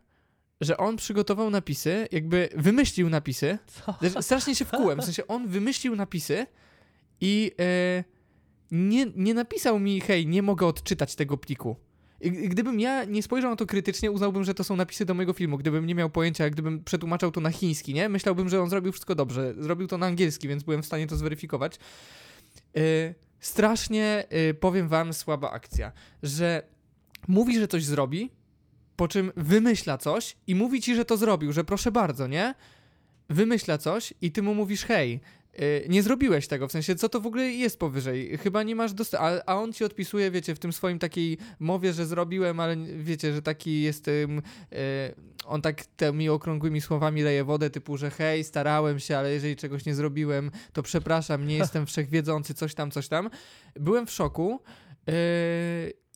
że on przygotował napisy, jakby wymyślił napisy. Co? Strasznie się wkułem, w sensie on wymyślił napisy i nie napisał mi, hej, nie mogę odczytać tego pliku. Gdybym ja nie spojrzał na to krytycznie, uznałbym, że to są napisy do mojego filmu. Gdybym nie miał pojęcia, gdybym przetłumaczał to na chiński, nie? Myślałbym, że on zrobił wszystko dobrze. Zrobił to na angielski, więc byłem w stanie to zweryfikować. Strasznie, powiem wam, słaba akcja, że mówi, że coś zrobi, po czym wymyśla coś i mówi ci, że to zrobił, że proszę bardzo, nie? Wymyśla coś i ty mu mówisz, hej, nie zrobiłeś tego, w sensie, co to w ogóle jest powyżej, chyba nie masz dostępu, a on ci odpisuje, wiecie, w tym swoim takiej mowie, że zrobiłem, ale wiecie, że taki jest, on tak tymi okrągłymi słowami leje wodę, typu, że hej, starałem się, ale jeżeli czegoś nie zrobiłem, to przepraszam, nie jestem wszechwiedzący, coś tam, byłem w szoku,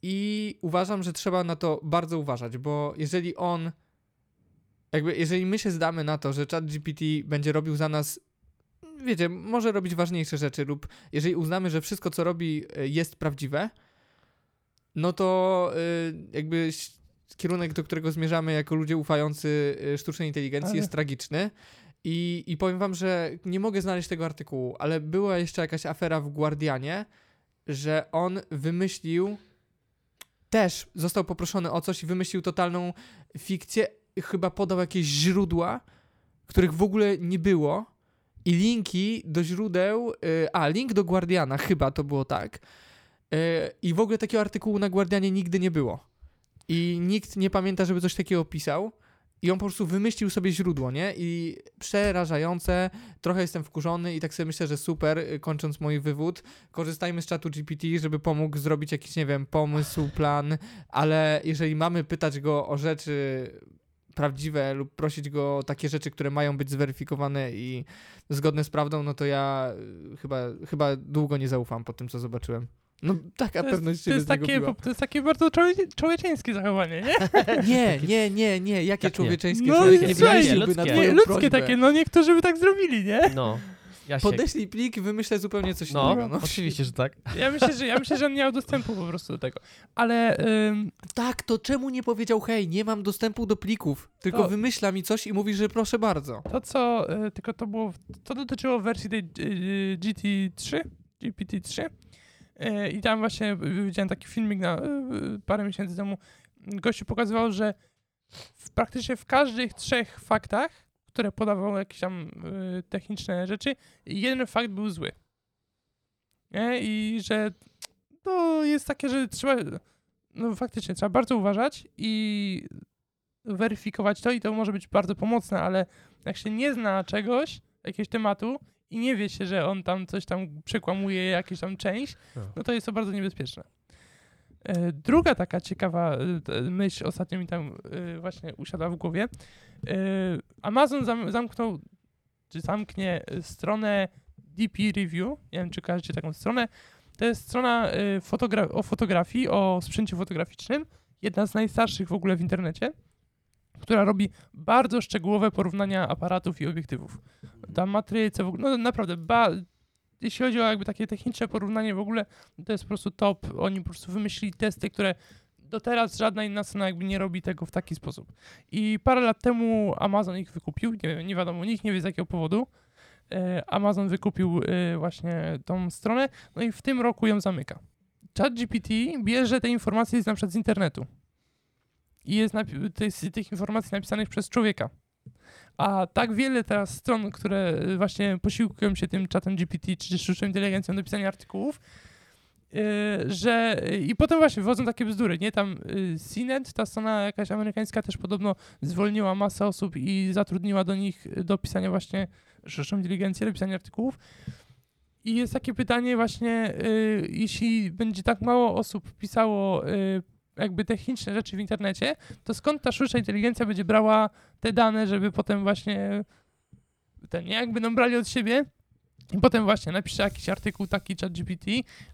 i uważam, że trzeba na to bardzo uważać, bo jeżeli on, jakby, jeżeli my się zdamy na to, że ChatGPT będzie robił za nas, wiecie, może robić ważniejsze rzeczy lub jeżeli uznamy, że wszystko, co robi, jest prawdziwe, no to jakby kierunek, do którego zmierzamy jako ludzie ufający sztucznej inteligencji jest tragiczny. I powiem wam, że nie mogę znaleźć tego artykułu, ale była jeszcze jakaś afera w Guardianie, że on wymyślił, też został poproszony o coś i wymyślił totalną fikcję, chyba podał jakieś źródła, których w ogóle nie było i linki do źródeł, link do Guardiana, chyba to było tak, i w ogóle takiego artykułu na Guardianie nigdy nie było i nikt nie pamięta, żeby coś takiego pisał. I on po prostu wymyślił sobie źródło, nie? I przerażające, trochę jestem wkurzony i tak sobie myślę, że super, kończąc mój wywód, korzystajmy z czatu GPT, żeby pomógł zrobić jakiś, nie wiem, pomysł, plan, ale jeżeli mamy pytać go o rzeczy prawdziwe lub prosić go o takie rzeczy, które mają być zweryfikowane i zgodne z prawdą, no to ja chyba długo nie zaufam po tym, co zobaczyłem. No taka pewność siebie zagubiła. To jest takie bardzo człowieczeńskie zachowanie, nie? Nie. Jakie tak człowieczeńskie zachowanie? No słuchaj, ludzkie takie, no niektórzy by tak zrobili, nie? No. Jasiek. Podeślij plik, wymyślę zupełnie coś innego. No, oczywiście, że tak. Ja myślę, że on nie miał dostępu po prostu do tego. Ale... Tak, to czemu nie powiedział, hej, nie mam dostępu do plików, tylko to... wymyśla mi coś i mówi, że proszę bardzo. To co, tylko to było, to dotyczyło wersji tej GPT-3. I tam właśnie widziałem taki filmik na parę miesięcy temu. Gościu pokazywał, że praktycznie w każdych trzech faktach, które podawały jakieś tam techniczne rzeczy, jeden fakt był zły. Nie? I że to jest takie, że trzeba, no faktycznie trzeba bardzo uważać i weryfikować to i to może być bardzo pomocne, ale jak się nie zna czegoś, jakiegoś tematu, i nie wie się, że on tam coś tam przekłamuje, jakieś tam część, no to jest to bardzo niebezpieczne. Druga taka ciekawa myśl ostatnio mi tam właśnie usiadła w głowie. Amazon zamknie stronę DP Review. Nie wiem, czy kojarzycie taką stronę. To jest strona o fotografii, o sprzęcie fotograficznym. Jedna z najstarszych w ogóle w internecie, która robi bardzo szczegółowe porównania aparatów i obiektywów. Tam matryce, w ogóle, no naprawdę, jeśli chodzi o jakby takie techniczne porównanie w ogóle, to jest po prostu top. Oni po prostu wymyślili testy, które do teraz żadna inna strona jakby nie robi tego w taki sposób. I parę lat temu Amazon ich wykupił, nie wiadomo, nikt nie wie z jakiego powodu. Amazon wykupił właśnie tą stronę, no i w tym roku ją zamyka. ChatGPT bierze te informacje na przykład z internetu. I jest tych informacji napisanych przez człowieka. A tak wiele teraz stron, które właśnie posiłkują się tym czatem GPT czy sztuczną inteligencją do pisania artykułów, że i potem właśnie wychodzą takie bzdury, nie? Tam CNET, ta strona jakaś amerykańska też podobno zwolniła masę osób i zatrudniła do nich do pisania właśnie sztuczną inteligencję, do pisania artykułów. I jest takie pytanie właśnie, jeśli będzie tak mało osób pisało jakby techniczne rzeczy w internecie, to skąd ta sztuczna inteligencja będzie brała te dane, żeby potem właśnie jak będą brali od siebie i potem właśnie napisze jakiś artykuł taki ChatGPT,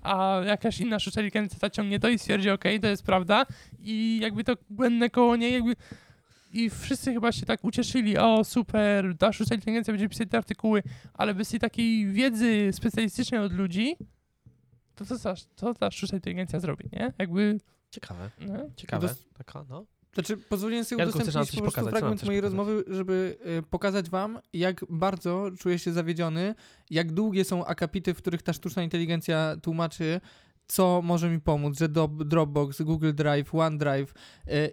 a jakaś inna sztuczna inteligencja zaciągnie to i stwierdzi, okej, to jest prawda i jakby to błędne koło niej jakby i wszyscy chyba się tak ucieszyli, o super, ta sztuczna inteligencja będzie pisać te artykuły, ale bez tej takiej wiedzy specjalistycznej od ludzi, to co ta sztuczna inteligencja zrobi, nie? Jakby Ciekawe. Taka, no. Znaczy, pozwoliłem sobie udostępnić po prostu fragment mojej rozmowy, żeby pokazać wam, jak bardzo czuję się zawiedziony, jak długie są akapity, w których ta sztuczna inteligencja tłumaczy, co może mi pomóc, że Dropbox, Google Drive, OneDrive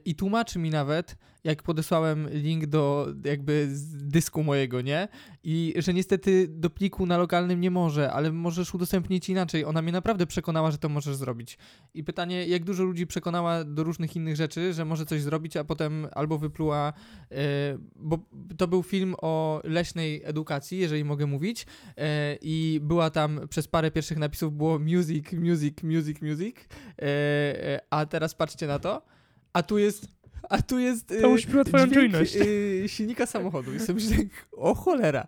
i tłumaczy mi nawet, jak podesłałem link do jakby dysku mojego, nie? I że niestety do pliku na lokalnym nie może, ale możesz udostępnić inaczej. Ona mnie naprawdę przekonała, że to możesz zrobić. I pytanie, jak dużo ludzi przekonała do różnych innych rzeczy, że może coś zrobić, a potem albo wypluła, bo to był film o leśnej edukacji, jeżeli mogę mówić, i była tam przez parę pierwszych napisów było music, a teraz patrzcie na to, a tu jest to uśpiła twoją czujność. Silnika samochodu i sobie myślę, o cholera,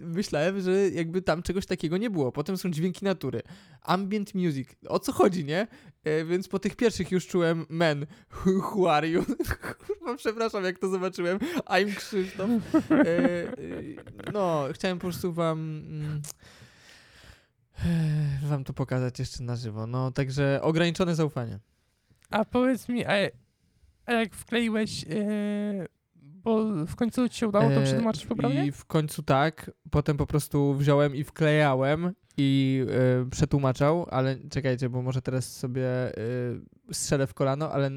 myślałem, że jakby tam czegoś takiego nie było, potem są dźwięki natury, ambient music, o co chodzi, nie? Więc po tych pierwszych już czułem men, who are you? Przepraszam, jak to zobaczyłem, I'm Krzysztof. No, chciałem po prostu wam to pokazać jeszcze na żywo. No, także ograniczone zaufanie. A powiedz mi, a jak wkleiłeś, bo w końcu ci się udało to przetłumaczyć poprawnie? I w końcu tak, potem po prostu wziąłem i wklejałem i przetłumaczał, ale czekajcie, bo może teraz sobie strzelę w kolano, ale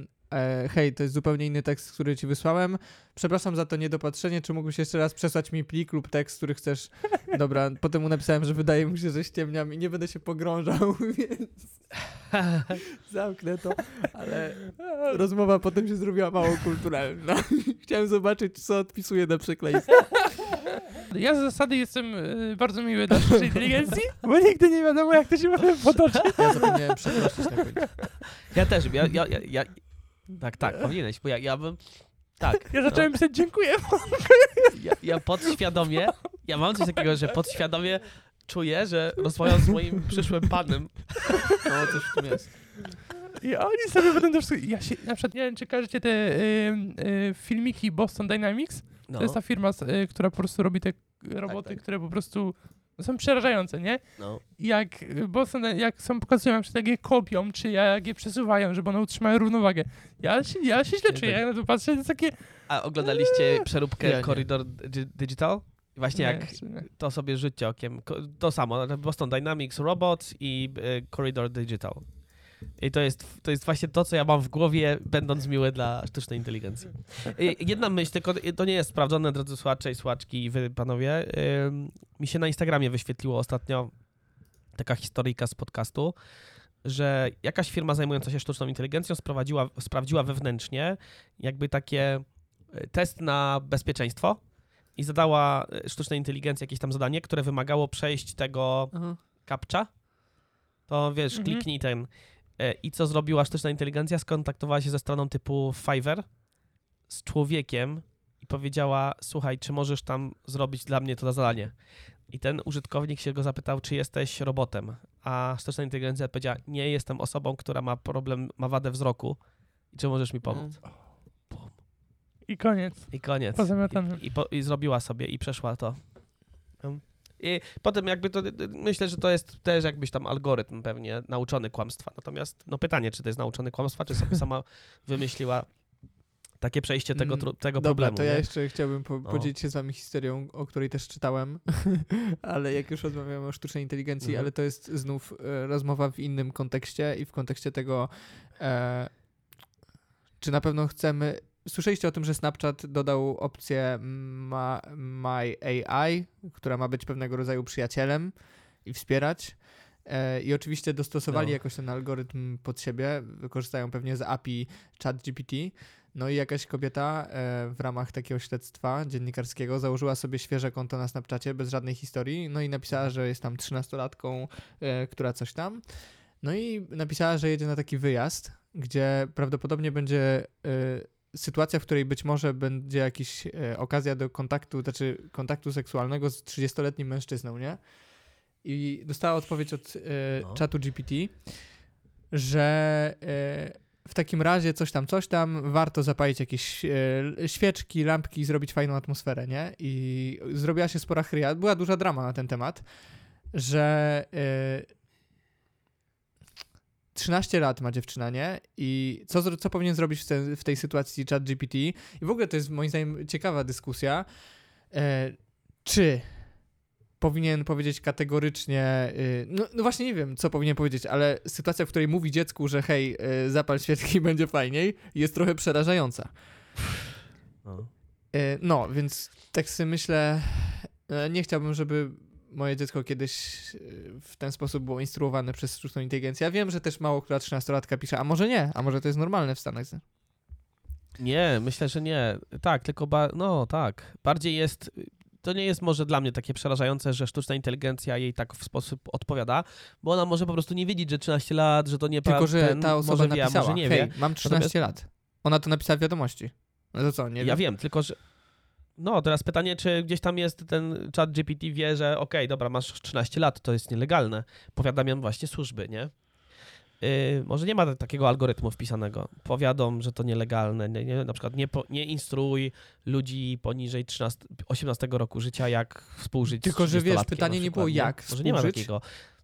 hej, to jest zupełnie inny tekst, który ci wysłałem. Przepraszam za to niedopatrzenie, czy mógłbyś jeszcze raz przesłać mi plik lub tekst, który chcesz? Dobra, potem mu napisałem, że wydaje mi się, że ściemniam i nie będę się pogrążał, więc zamknę to, ale rozmowa potem się zrobiła mało kulturalna. Chciałem zobaczyć, co odpisuje na przekleństwo. Ja z zasady jestem bardzo miły dla sztucznej inteligencji, bo nigdy nie wiadomo, jak to się może potoczyć. Ja zapomniałem przeprosić na końcu. Ja też, ja tak, powinieneś, bo ja bym... Tak. Ja zacząłem pisać dziękuję. Ja podświadomie, ja mam coś takiego, że podświadomie czuję, że rozmawiam z moim przyszłym panem. No, coś w tym jest. I oni sobie będą też... Ja się, na przykład, nie wiem, czy kojarzycie te filmiki Boston Dynamics. No. To jest ta firma, która po prostu robi te roboty, tak. które po prostu są przerażające, nie? No. Jak są pokazują, czy jak je kopią, czy jak je przesuwają, żeby one utrzymają równowagę. Ja się źle czuję, jak na to patrzę, to jest takie... A oglądaliście przeróbkę Corridor Digital? Właśnie nie, jak nie. To sobie rzućcie okiem. To samo, Boston Dynamics Robots i Corridor Digital. I to jest właśnie to, co ja mam w głowie, będąc miły dla sztucznej inteligencji. Jedna myśl, tylko to nie jest sprawdzone, drodzy słuchacze i słuchaczki, wy panowie. Mi się na Instagramie wyświetliło ostatnio taka historyjka z podcastu, że jakaś firma zajmująca się sztuczną inteligencją sprawdziła wewnętrznie jakby takie test na bezpieczeństwo i zadała sztucznej inteligencji jakieś tam zadanie, które wymagało przejść tego captcha. To wiesz, kliknij ten... I co zrobiła sztuczna inteligencja? Skontaktowała się ze stroną typu Fiverr z człowiekiem i powiedziała, słuchaj, czy możesz tam zrobić dla mnie to zadanie? I ten użytkownik się go zapytał, czy jesteś robotem? A sztuczna inteligencja powiedziała, nie, jestem osobą, która ma wadę wzroku i czy możesz mi pomóc? I koniec. I zrobiła sobie i przeszła to. I potem jakby to, myślę, że to jest też jakbyś tam algorytm pewnie nauczony kłamstwa. Natomiast no pytanie, czy to jest nauczony kłamstwa, czy sobie sama wymyśliła takie przejście tego problemu. Dobra, to nie? Ja jeszcze chciałbym podzielić się z wami historią, o której też czytałem, ale jak już rozmawiamy o sztucznej inteligencji, ale to jest znów rozmowa w innym kontekście i w kontekście tego, czy na pewno chcemy... Słyszeliście o tym, że Snapchat dodał opcję My AI, która ma być pewnego rodzaju przyjacielem i wspierać. I oczywiście dostosowali jakoś ten algorytm pod siebie. Korzystają pewnie z API ChatGPT. No i jakaś kobieta w ramach takiego śledztwa dziennikarskiego założyła sobie świeże konto na Snapchacie bez żadnej historii. No i napisała, że jest tam 13-latką, która coś tam. No i napisała, że jedzie na taki wyjazd, gdzie prawdopodobnie będzie... sytuacja, w której być może będzie jakaś okazja do kontaktu seksualnego z 30-letnim mężczyzną, nie? I dostała odpowiedź od czatu GPT, że w takim razie coś tam, warto zapalić jakieś świeczki, lampki i zrobić fajną atmosferę, nie? I zrobiła się spora chryja. Była duża drama na ten temat, że 13 lat ma dziewczyna, nie? I co powinien zrobić w tej sytuacji ChatGPT? I w ogóle to jest moim zdaniem ciekawa dyskusja. Czy powinien powiedzieć kategorycznie... No właśnie nie wiem, co powinien powiedzieć, ale sytuacja, w której mówi dziecku, że hej, zapal świeczki, będzie fajniej, jest trochę przerażająca. No, więc tak sobie myślę, nie chciałbym, żeby moje dziecko kiedyś w ten sposób było instruowane przez sztuczną inteligencję. Ja wiem, że też mało która 13-latka pisze, a może nie, a może to jest normalne w Stanach. Nie, myślę, że nie. Tak, tylko tak. Bardziej jest... To nie jest może dla mnie takie przerażające, że sztuczna inteligencja jej tak w sposób odpowiada, bo ona może po prostu nie wiedzieć, że 13 lat, że to nie... Tylko, że ta osoba może napisała, może nie hej, wie. Mam 13 lat. Ona to napisała w wiadomości. No to co, nie wiem? Ja wiem, tylko że... No, teraz pytanie, czy gdzieś tam jest ten Chat GPT wie, że okej, dobra, masz 13 lat, to jest nielegalne. Powiadamiam właśnie służby, nie? Może nie ma takiego algorytmu wpisanego. Powiadom, że to nielegalne. Na przykład nie instruuj ludzi poniżej 18 roku życia, jak współżyć. Tylko, że wiesz, pytanie nie było jak współżyć, nie ma takiego.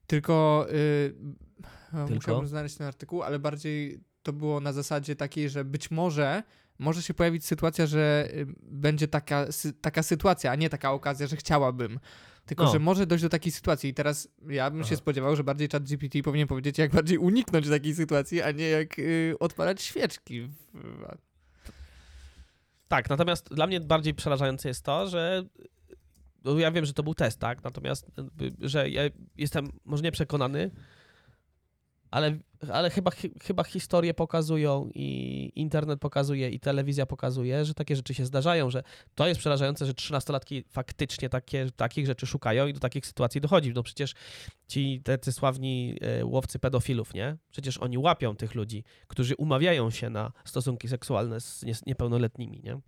Tylko musiałbym znaleźć ten artykuł, ale bardziej to było na zasadzie takiej, że być może się pojawić sytuacja, że będzie taka sytuacja, a nie taka okazja, że chciałabym. Tylko, że może dojść do takiej sytuacji. I teraz ja bym się spodziewał, że bardziej ChatGPT powinien powiedzieć, jak bardziej uniknąć takiej sytuacji, a nie jak odpalać świeczki. Tak, natomiast dla mnie bardziej przerażające jest to, że ja wiem, że to był test, tak? Natomiast, że ja jestem może nie przekonany, ale chyba historie pokazują i internet pokazuje i telewizja pokazuje, że takie rzeczy się zdarzają, że to jest przerażające, że 13-latki faktycznie takich rzeczy szukają i do takich sytuacji dochodzi. No przecież ci tacy sławni łowcy pedofilów, nie? Przecież oni łapią tych ludzi, którzy umawiają się na stosunki seksualne z niepełnoletnimi, nie?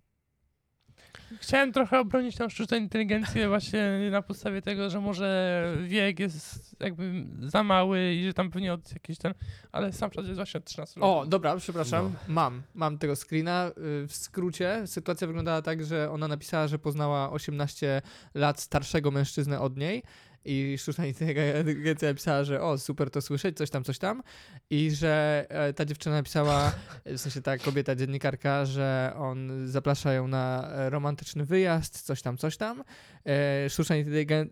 Chciałem trochę obronić tą sztuczną inteligencję właśnie na podstawie tego, że może wiek jest jakby za mały i że tam pewnie od jakiś ten... Ale sam czas jest właśnie od 13 lat. O, dobra, przepraszam. No. Mam tego screena. W skrócie sytuacja wyglądała tak, że ona napisała, że poznała 18 lat starszego mężczyznę od niej i sztuczna inteligencja napisała, że o, super to słyszeć, coś tam i że ta dziewczyna napisała, w sensie ta kobieta, dziennikarka, że on zaprasza ją na romantyczny wyjazd, coś tam. Sztuczna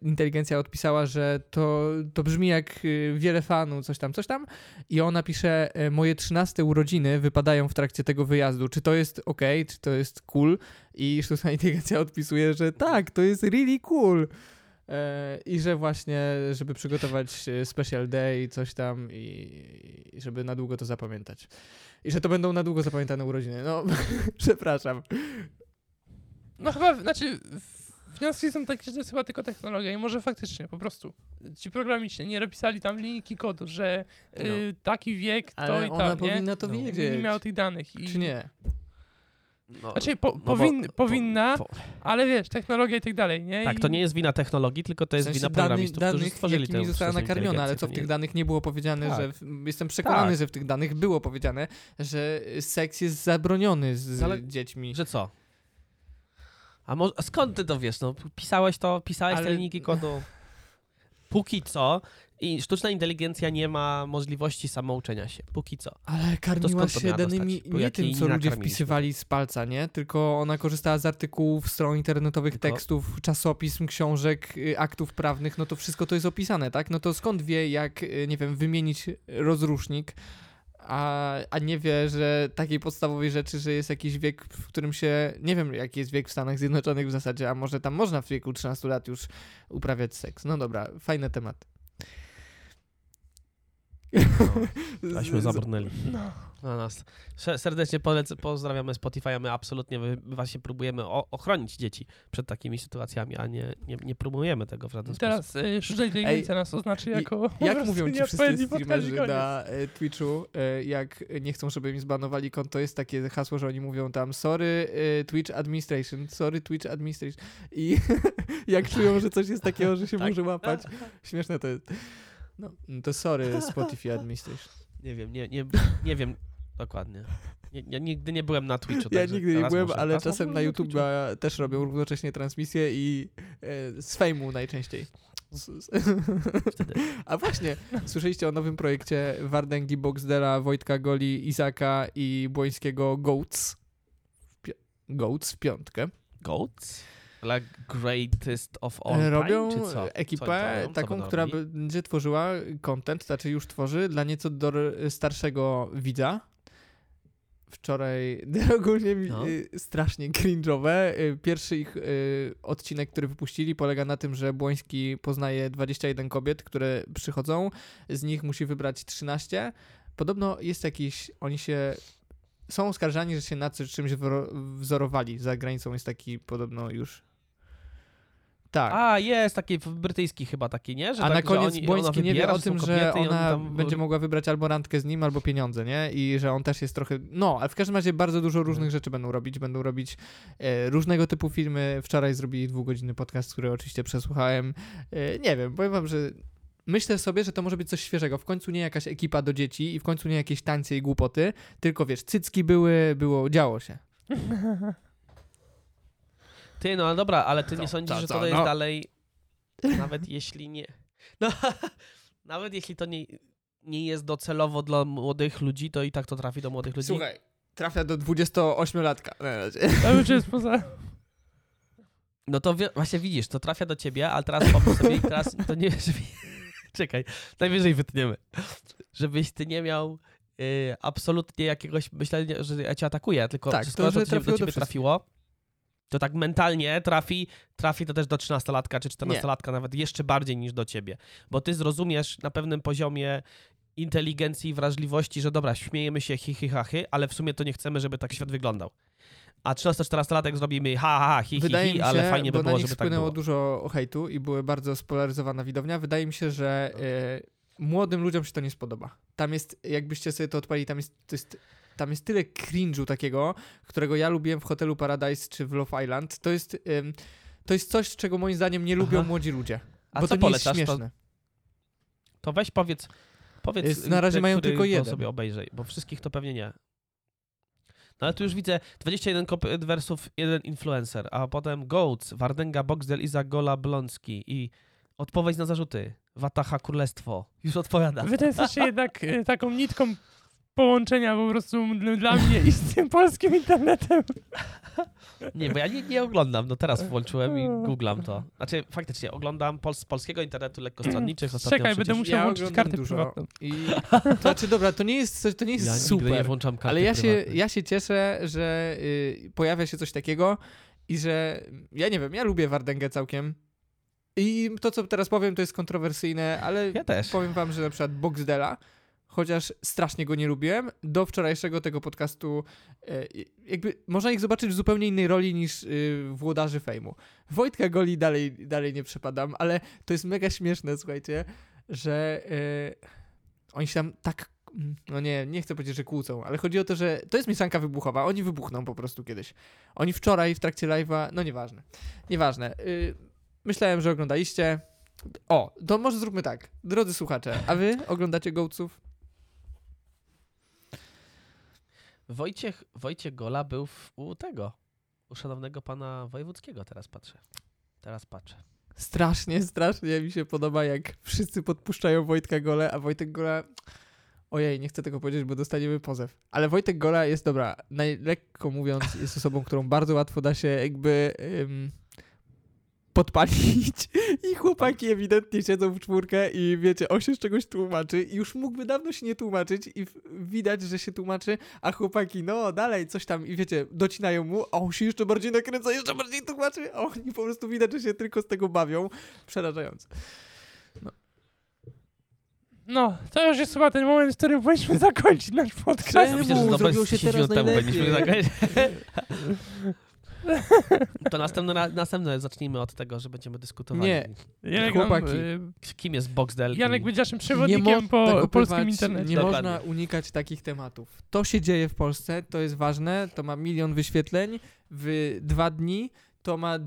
inteligencja odpisała, że to brzmi jak wiele fanów, coś tam i ona pisze, moje 13 urodziny wypadają w trakcie tego wyjazdu, czy to jest okej, czy to jest cool i sztuczna inteligencja odpisuje, że tak, to jest really cool. I że właśnie, żeby przygotować special day, coś tam i żeby na długo to zapamiętać. I że to będą na długo zapamiętane urodziny. No, przepraszam. No chyba, znaczy, wnioski są takie, że to jest chyba tylko technologia i może faktycznie, po prostu. Ci programiści nie napisali tam linijki kodu, że taki wiek, to ale i tam, nie? Ale ona powinna to wiedzieć. Nie miała tych danych. Czy nie? No, znaczy, powinna, ale wiesz, technologia i tak dalej, nie? Tak, to nie jest wina technologii, tylko to jest w sensie wina programistów, którzy stworzyli tę została nakarmiona, ale co w tych danych nie było powiedziane, tak. Jestem przekonany, że w tych danych było powiedziane, że seks jest zabroniony z dziećmi. Że co? A skąd ty to wiesz? No, pisałeś te linijki kodu. Póki co i sztuczna inteligencja nie ma możliwości samouczenia się, póki co. Ale karmiła się danymi, nie tym, co ludzie wpisywali z palca, nie? Tylko ona korzystała z artykułów, stron internetowych, tekstów, czasopism, książek, aktów prawnych, no to wszystko to jest opisane, tak? No to skąd wie, jak, nie wiem, wymienić rozrusznik, a nie wie, że takiej podstawowej rzeczy, że jest jakiś wiek, w którym się, nie wiem jaki jest wiek w Stanach Zjednoczonych w zasadzie, a może tam można w wieku 13 lat już uprawiać seks. No dobra, fajny temat. Zaśmy zabrnęli na nas. Serdecznie pozdrawiamy Spotify, my absolutnie właśnie próbujemy ochronić dzieci przed takimi sytuacjami, a nie próbujemy tego w żaden sposób. Teraz sztuczna inteligencja nas oznaczy jako... Jak mówią ci wszyscy streamerzy na Twitchu, jak nie chcą, żeby im zbanowali konto, jest takie hasło, że oni mówią tam sorry Twitch administration, sorry Twitch administration i jak czują, że coś jest takiego, że się może łapać. Śmieszne to jest. No, to sorry, Spotify administration. Nie wiem, nie wiem dokładnie. Ja nigdy nie byłem na Twitchu. Ja nigdy nie byłem, ale czasem na YouTube też robią równocześnie transmisje i z fejmu najczęściej. A właśnie, słyszeliście o nowym projekcie Wardęgi, Boxdela, Wojtka Goli, Izaka i Błońskiego GOATS? GOATS w piątkę. GOATS? Like greatest of all time, robią czy co? Ekipę taką, która będzie tworzyła content, znaczy już tworzy dla nieco starszego widza wczoraj ogólnie strasznie cringe'owe. Pierwszy ich odcinek, który wypuścili, polega na tym, że Błoński poznaje 21 kobiet, które przychodzą. Z nich musi wybrać 13. Podobno jest jakiś... Są oskarżani, że się na czymś wzorowali. Za granicą jest taki podobno już... Tak. A, jest takie brytyjski chyba taki, nie? Że a tak, na koniec że Błoński nie wie o tym, że ona tam... będzie mogła wybrać albo randkę z nim, albo pieniądze, nie? I że on też jest trochę... No, ale w każdym razie bardzo dużo różnych rzeczy będą robić. Będą robić różnego typu filmy. Wczoraj zrobili 2-godzinny podcast, który oczywiście przesłuchałem. Nie wiem, powiem wam, że... Myślę sobie, że to może być coś świeżego. W końcu nie jakaś ekipa do dzieci i w końcu nie jakieś tańce i głupoty, tylko wiesz, cycki było, działo się. Ty, no dobra, ale ty nie sądzisz, że to jest dalej... Nawet jeśli nie... No, nawet jeśli to nie jest docelowo dla młodych ludzi, to i tak to trafi do młodych ludzi. Słuchaj, trafia do 28-latka. To już jest poza... No to właśnie widzisz, to trafia do ciebie, ale teraz pomyśl sobie i teraz to nie... Czekaj, najwyżej wytniemy. Żebyś ty nie miał absolutnie jakiegoś myślenia, że ja cię atakuję, tylko tak, skoro to do ciebie trafiło, to tak mentalnie trafi to też do 13-latka czy 14-latka, nawet jeszcze bardziej niż do ciebie. Bo ty zrozumiesz na pewnym poziomie inteligencji i wrażliwości, że dobra, śmiejemy się hi, hachy, ale w sumie to nie chcemy, żeby tak świat wyglądał. A 13-14-latek zrobimy hi, ale się, fajnie by było, żeby tak było. Wydaje mi się, bo dużo hejtu i była bardzo spolaryzowana widownia. Wydaje mi się, że młodym ludziom się to nie spodoba. Tam jest, jakbyście sobie to odpalili, tam jest tyle cringe'u takiego, którego ja lubiłem w Hotelu Paradise czy w Love Island. To jest coś, czego moim zdaniem nie lubią młodzi ludzie. A bo co to nie jest śmieszne. To weź powiedz na razie mają tylko jeden. Sobie obejrzej, bo wszystkich to pewnie nie. No ale tu już widzę 21 versów 1 influencer, a potem GOATS, Wardęga, Boxdel, Iza, Gola, Blącki i odpowiedź na zarzuty. Wataha, królestwo. Już odpowiada. Wy to jest jeszcze jednak taką nitką połączenia po prostu dla mnie i z tym polskim internetem. Nie, bo ja nie oglądam. No teraz włączyłem i googlam to. Znaczy faktycznie oglądam z polskiego internetu lekkostronniczych. Czekaj, będę musiał włączyć kartę prywatną. Znaczy dobra, to nie jest ja super, nie włączam karty ale ja się cieszę, że pojawia się coś takiego i że ja nie wiem, ja lubię Wardęgę całkiem. I to, co teraz powiem, to jest kontrowersyjne, ale ja też. Powiem wam, że na przykład Boxdela, chociaż strasznie go nie lubiłem, do wczorajszego tego podcastu jakby można ich zobaczyć w zupełnie innej roli niż włodarzy fejmu. Wojtka Goli dalej nie przepadam, ale to jest mega śmieszne, słuchajcie, że oni się tam tak, no nie chcę powiedzieć, że kłócą, ale chodzi o to, że to jest mieszanka wybuchowa, oni wybuchną po prostu kiedyś. Oni wczoraj w trakcie live'a, no nieważne. Myślałem, że oglądaliście. O, to może zróbmy tak, drodzy słuchacze, a wy oglądacie Goatsów? Wojciech Gola był u szanownego pana Wojewódzkiego, teraz patrzę. Strasznie mi się podoba, jak wszyscy podpuszczają Wojtka Golę, a Wojtek Gola, ojej, nie chcę tego powiedzieć, bo dostaniemy pozew, ale Wojtek Gola jest, dobra, najlekko mówiąc, jest osobą, którą bardzo łatwo da się jakby... podpalić i chłopaki ewidentnie siedzą w czwórkę i wiecie, on się z czegoś tłumaczy i już mógłby dawno się nie tłumaczyć i widać, że się tłumaczy, a chłopaki no dalej coś tam i wiecie, docinają mu, a on się jeszcze bardziej nakręca, jeszcze bardziej tłumaczy, a oni po prostu widać, że się tylko z tego bawią. Przerażające. No, to już jest chyba ten moment, w którym powinniśmy zakończyć nasz podcast. Ja myślę, że zrobiło się teraz najlepiej. To następne zacznijmy od tego, że będziemy dyskutować. Nie, chłopaki. Kim jest Boxdel? Janek będzie naszym przewodnikiem po polskim internecie. Nie można unikać takich tematów. To się dzieje w Polsce, to jest ważne, to ma 1 000 000 wyświetleń w 2 dni, to ma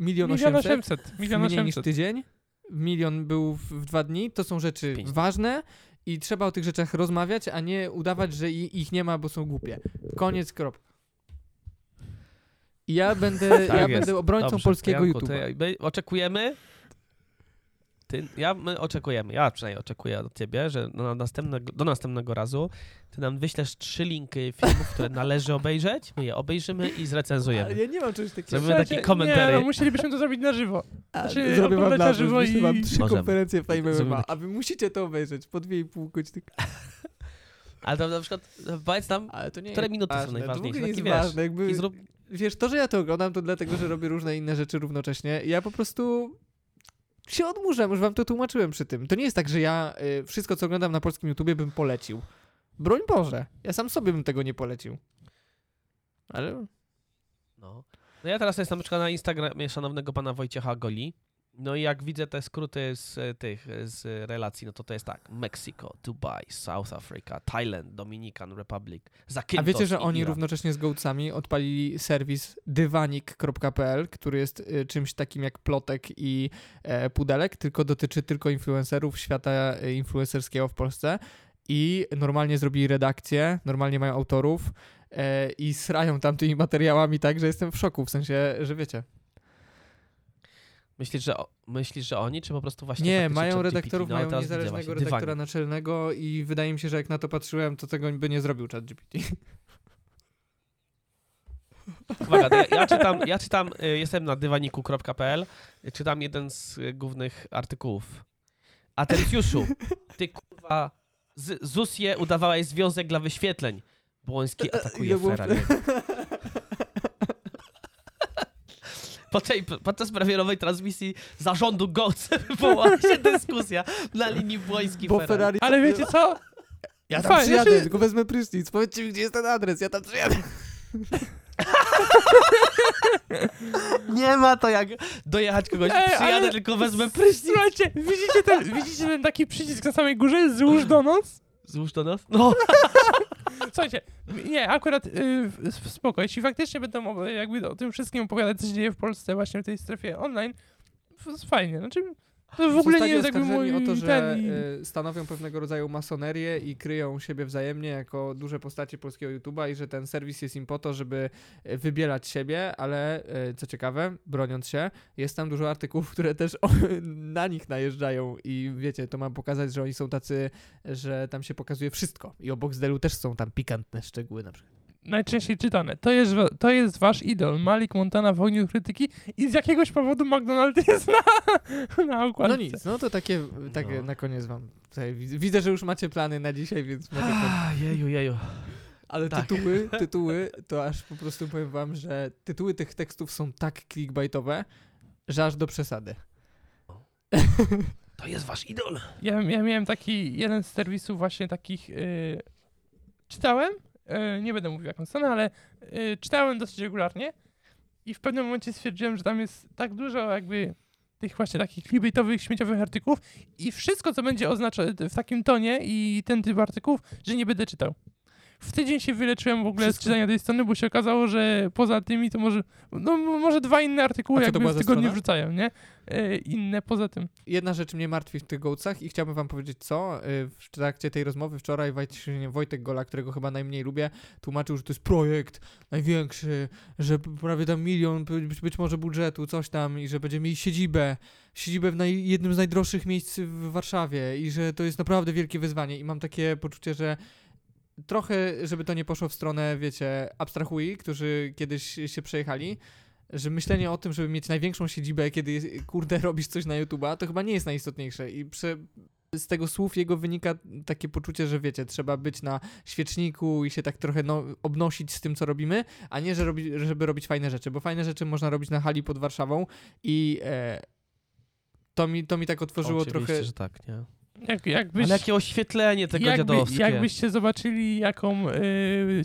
1 800 000, mniej niż tydzień. 1 000 000 był w 2 dni, to są rzeczy 5. ważne i trzeba o tych rzeczach rozmawiać, a nie udawać, że ich nie ma, bo są głupie. Koniec, kropka. Ja będę obrońcą polskiego YouTube'a. Oczekujemy. Ja przynajmniej oczekuję od ciebie, że do następnego razu ty nam wyślesz 3 linki filmów, które należy obejrzeć, my je obejrzymy i zrecenzujemy. Ale ja nie mam czegoś takiego. Zrobimy taki komentarz. No, musielibyśmy to zrobić na żywo. Zrobię wam na żywo i mam 3 konferencje w Fame MMA, a wy musicie to obejrzeć po 2,5 godziny. Ale tam na przykład, powiedz nam, które minuty są najważniejsze. Takie, ważne, jakby, wiesz, to, że ja to oglądam, to dlatego, że robię różne inne rzeczy równocześnie. Ja po prostu się odmurzam, już wam to tłumaczyłem przy tym. To nie jest tak, że ja wszystko, co oglądam na polskim YouTubie, bym polecił. Broń Boże, ja sam sobie bym tego nie polecił. Ale... No ja teraz jestem na przykład na Instagramie szanownego pana Wojciecha Goli. No i jak widzę te skróty z relacji, no to jest tak. Mexico, Dubai, South Africa, Thailand, Dominican Republic, Zakynthos. A wiecie, że oni równocześnie z GOATSami odpalili serwis dywanik.pl, który jest czymś takim jak plotek i pudelek, tylko dotyczy tylko influencerów, świata influencerskiego w Polsce. I normalnie zrobili redakcję, normalnie mają autorów i srają tam tymi materiałami tak, że jestem w szoku, w sensie, że wiecie. Myślisz, że oni, czy po prostu właśnie... Nie, mają redaktorów, mają niezależnego redaktora naczelnego i wydaje mi się, że jak na to patrzyłem, to tego by nie zrobił ChatGPT. Uwaga, ja czytam, jestem na dywaniku.pl, czytam jeden z głównych artykułów. Atencjuszu, ty kurwa, Zusie udawałeś związek dla wyświetleń. Błoński atakuje Ferrari. Podczas premierowej transmisji zarządu GOATS wywołała się dyskusja na linii Błoński-Ferrari. Ale wiecie co? Ja tam przyjadę, tylko wezmę prysznic. Powiedzcie mi, gdzie jest ten adres, ja tam przyjadę. Nie ma to jak dojechać kogoś. Przyjadę, tylko wezmę prysznic. Słuchajcie, widzicie ten taki przycisk na samej górze? Złóż do nos? Złóż do nos? No. Słuchajcie, nie, akurat spoko, jeśli faktycznie będą jakby o tym wszystkim opowiadać, co się dzieje w Polsce właśnie w tej strefie online, to jest fajnie, znaczy to w ogóle nie jest jakby mój... o to, że stanowią pewnego rodzaju masonerię i kryją siebie wzajemnie jako duże postacie polskiego YouTube'a i że ten serwis jest im po to, żeby wybielać siebie, ale co ciekawe, broniąc się, jest tam dużo artykułów, które też na nich najeżdżają i wiecie, to mam pokazać, że oni są tacy, że tam się pokazuje wszystko i o Boxdelu też są tam pikantne szczegóły na przykład. Najczęściej czytane. To jest wasz idol. Malik Montana w ogniu krytyki i z jakiegoś powodu McDonald's jest na okładce. No nic, no to takie na koniec wam. Tutaj widzę, że już macie plany na dzisiaj, więc mogę... Jeju. Ale tak. Tytuły, to aż po prostu powiem wam, że tytuły tych tekstów są tak clickbaitowe, że aż do przesady. To jest wasz idol. Ja miałem taki jeden z serwisów właśnie takich... czytałem? Nie będę mówił jaką stronę, ale czytałem dosyć regularnie i w pewnym momencie stwierdziłem, że tam jest tak dużo jakby tych właśnie takich clickbaitowych, śmieciowych artykułów i wszystko, co będzie oznaczone w takim tonie i ten typ artykułów, że nie będę czytał. W tydzień się wyleczyłem w ogóle wszystko z czytania tej strony, bo się okazało, że poza tymi to może dwa inne artykuły jakby w tygodniu wrzucają, nie? Inne poza tym. Jedna rzecz mnie martwi w tych GOATSach i chciałbym wam powiedzieć co. W trakcie tej rozmowy wczoraj Wojtek Gola, którego chyba najmniej lubię, tłumaczył, że to jest projekt największy, że prawie tam milion, być może budżetu, coś tam i że będziemy mieli siedzibę w jednym z najdroższych miejsc w Warszawie i że to jest naprawdę wielkie wyzwanie i mam takie poczucie, że trochę, żeby to nie poszło w stronę, wiecie, abstrahui, którzy kiedyś się przejechali, że myślenie o tym, żeby mieć największą siedzibę, kiedy, kurde, robisz coś na YouTube'a, to chyba nie jest najistotniejsze i z tego słów jego wynika takie poczucie, że wiecie, trzeba być na świeczniku i się tak trochę obnosić z tym, co robimy, a nie, żeby robić fajne rzeczy, bo fajne rzeczy można robić na hali pod Warszawą i to mi tak otworzyło trochę... Oczywiście, że tak, nie? Ale jakie oświetlenie tego dziadowskie. Jakbyście zobaczyli, jaką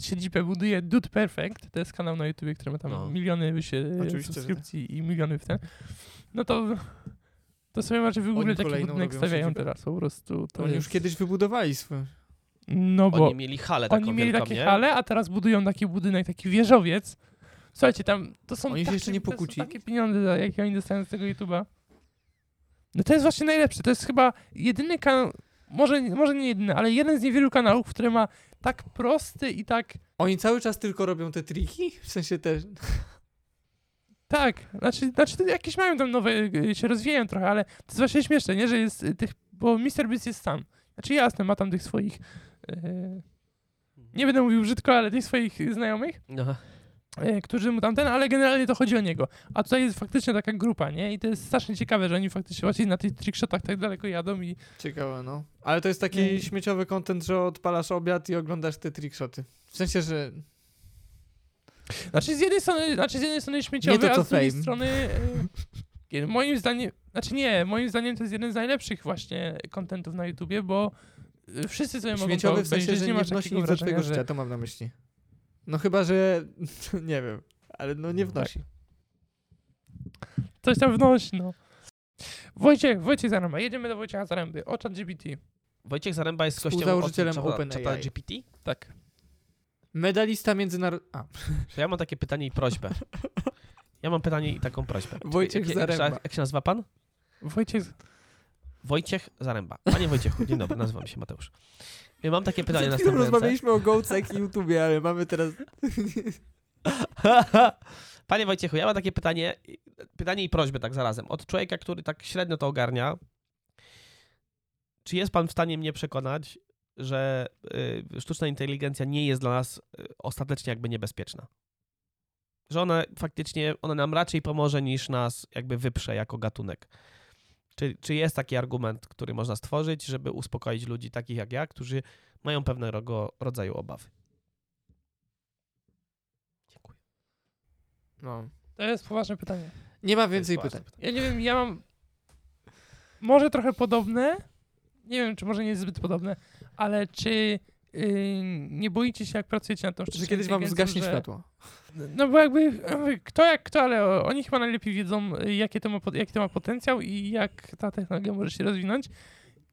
siedzibę buduje Dude Perfect, to jest kanał na YouTubie, który ma tam miliony subskrypcji i miliony w ten, no to sobie macie wygooglać, jaki budynek stawiają siedzibę teraz po prostu. To oni jest... już kiedyś wybudowali swoje. No bo oni mieli halę taką halę, a teraz budują taki budynek, taki wieżowiec. Słuchajcie, tam to są, oni się jeszcze nie pokłócili? Takie pieniądze, jakie oni dostają z tego YouTube'a. No to jest właśnie najlepsze, to jest chyba jedyny kanał, może nie jedyny, ale jeden z niewielu kanałów, który ma tak prosty i tak... Oni cały czas tylko robią te triki? W sensie też... Tak, znaczy jakieś mają tam nowe, się rozwijają trochę, ale to jest właśnie śmieszne, nie, że jest tych... Bo MrBeast jest sam, znaczy jasne, ma tam tych swoich... nie będę mówił brzydko, ale tych swoich znajomych. No. którzy mu tamten, ale generalnie to chodzi o niego. A tutaj jest faktycznie taka grupa, nie? I to jest strasznie ciekawe, że oni faktycznie właśnie na tych trickshotach tak daleko jadą i... Ciekawe, no. Ale to jest taki śmieciowy content, że odpalasz obiad i oglądasz te trickshoty. W sensie, że... Znaczy z jednej strony śmieciowy, a z drugiej strony... moim zdaniem... Znaczy nie, moim zdaniem to jest jeden z najlepszych właśnie contentów na YouTubie, bo wszyscy sobie mogą to obejrzeć. Śmieciowy w sensie, że nie masz takiego nic do twojego życia, to mam na myśli. No chyba, że nie wiem, ale no nie wnosi. Tak. Coś tam wnosi, no. Wojciech Zaremba. Jedziemy do Wojciecha Zaremby. O ChatGPT. Wojciech Zaremba jest współzałożycielem ChatGPT? Tak. Medalista międzynarodowy. Ja mam takie pytanie i prośbę. Ja mam pytanie i taką prośbę. Wojciech Zaremba. Jak się nazywa pan? Wojciech Zaremba. Panie Wojciechu, dzień dobry, nazywam się Mateusz. Ja mam takie pytanie następujące. Rozmawialiśmy o GOATSach i YouTubie, ale mamy teraz... Panie Wojciechu, ja mam takie pytanie i prośbę tak zarazem. Od człowieka, który tak średnio to ogarnia, czy jest pan w stanie mnie przekonać, że sztuczna inteligencja nie jest dla nas ostatecznie jakby niebezpieczna? Że ona nam raczej pomoże niż nas jakby wyprze jako gatunek. Czy jest taki argument, który można stworzyć, żeby uspokoić ludzi takich jak ja, którzy mają pewnego rodzaju obawy? Dziękuję. No. To jest poważne pytanie. Nie ma więcej pytań. Ja nie wiem, ja mam może trochę podobne, nie wiem, czy może nie jest zbyt podobne, ale czy nie boicie się, jak pracujecie nad tą sztuczną inteligencją? Że kiedyś wam zgaśnie światło. No bo jakby kto jak kto, ale oni chyba najlepiej wiedzą, jaki to ma potencjał i jak ta technologia może się rozwinąć.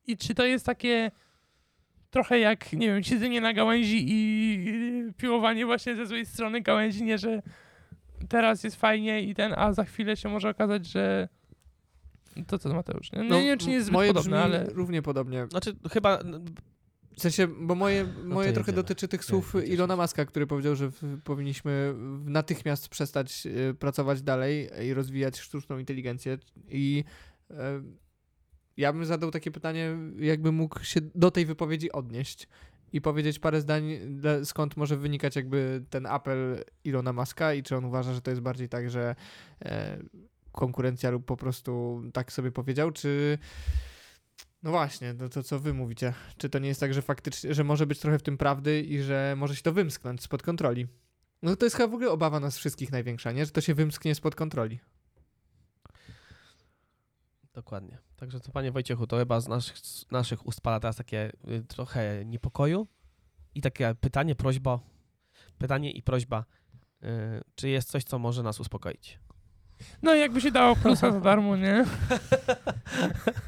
I czy to jest takie trochę jak, nie wiem, siedzenie na gałęzi i piłowanie właśnie ze złej strony gałęzi, nie, że teraz jest fajnie i a za chwilę się może okazać, że... To co, Mateusz? No, nie wiem, czy nie jest zbyt podobne, ale... równie podobnie. Znaczy chyba... W sensie, bo moje trochę dotyczy tych słów Elona Muska, który powiedział, że powinniśmy natychmiast przestać pracować dalej i rozwijać sztuczną inteligencję. I ja bym zadał takie pytanie, jakby mógł się do tej wypowiedzi odnieść i powiedzieć parę zdań, skąd może wynikać jakby ten apel Elona Muska i czy on uważa, że to jest bardziej tak, że konkurencja lub po prostu tak sobie powiedział, czy... No właśnie, to co wy mówicie. Czy to nie jest tak, że faktycznie, że może być trochę w tym prawdy i że może się to wymsknąć spod kontroli? No to jest chyba w ogóle obawa nas wszystkich największa, nie? Że to się wymsknie spod kontroli. Dokładnie. Także to, panie Wojciechu, to chyba z naszych ust pada teraz takie trochę niepokoju i takie pytanie i prośba. Czy jest coś, co może nas uspokoić? No jakby się dało plusa za darmo, nie?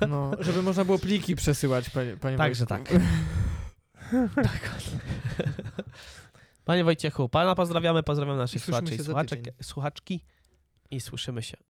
No, żeby można było pliki przesyłać, panie Wojciechu. Także tak. Panie Wojciechu, pana pozdrawiamy naszych słuchaczy i słuchaczki i słyszymy się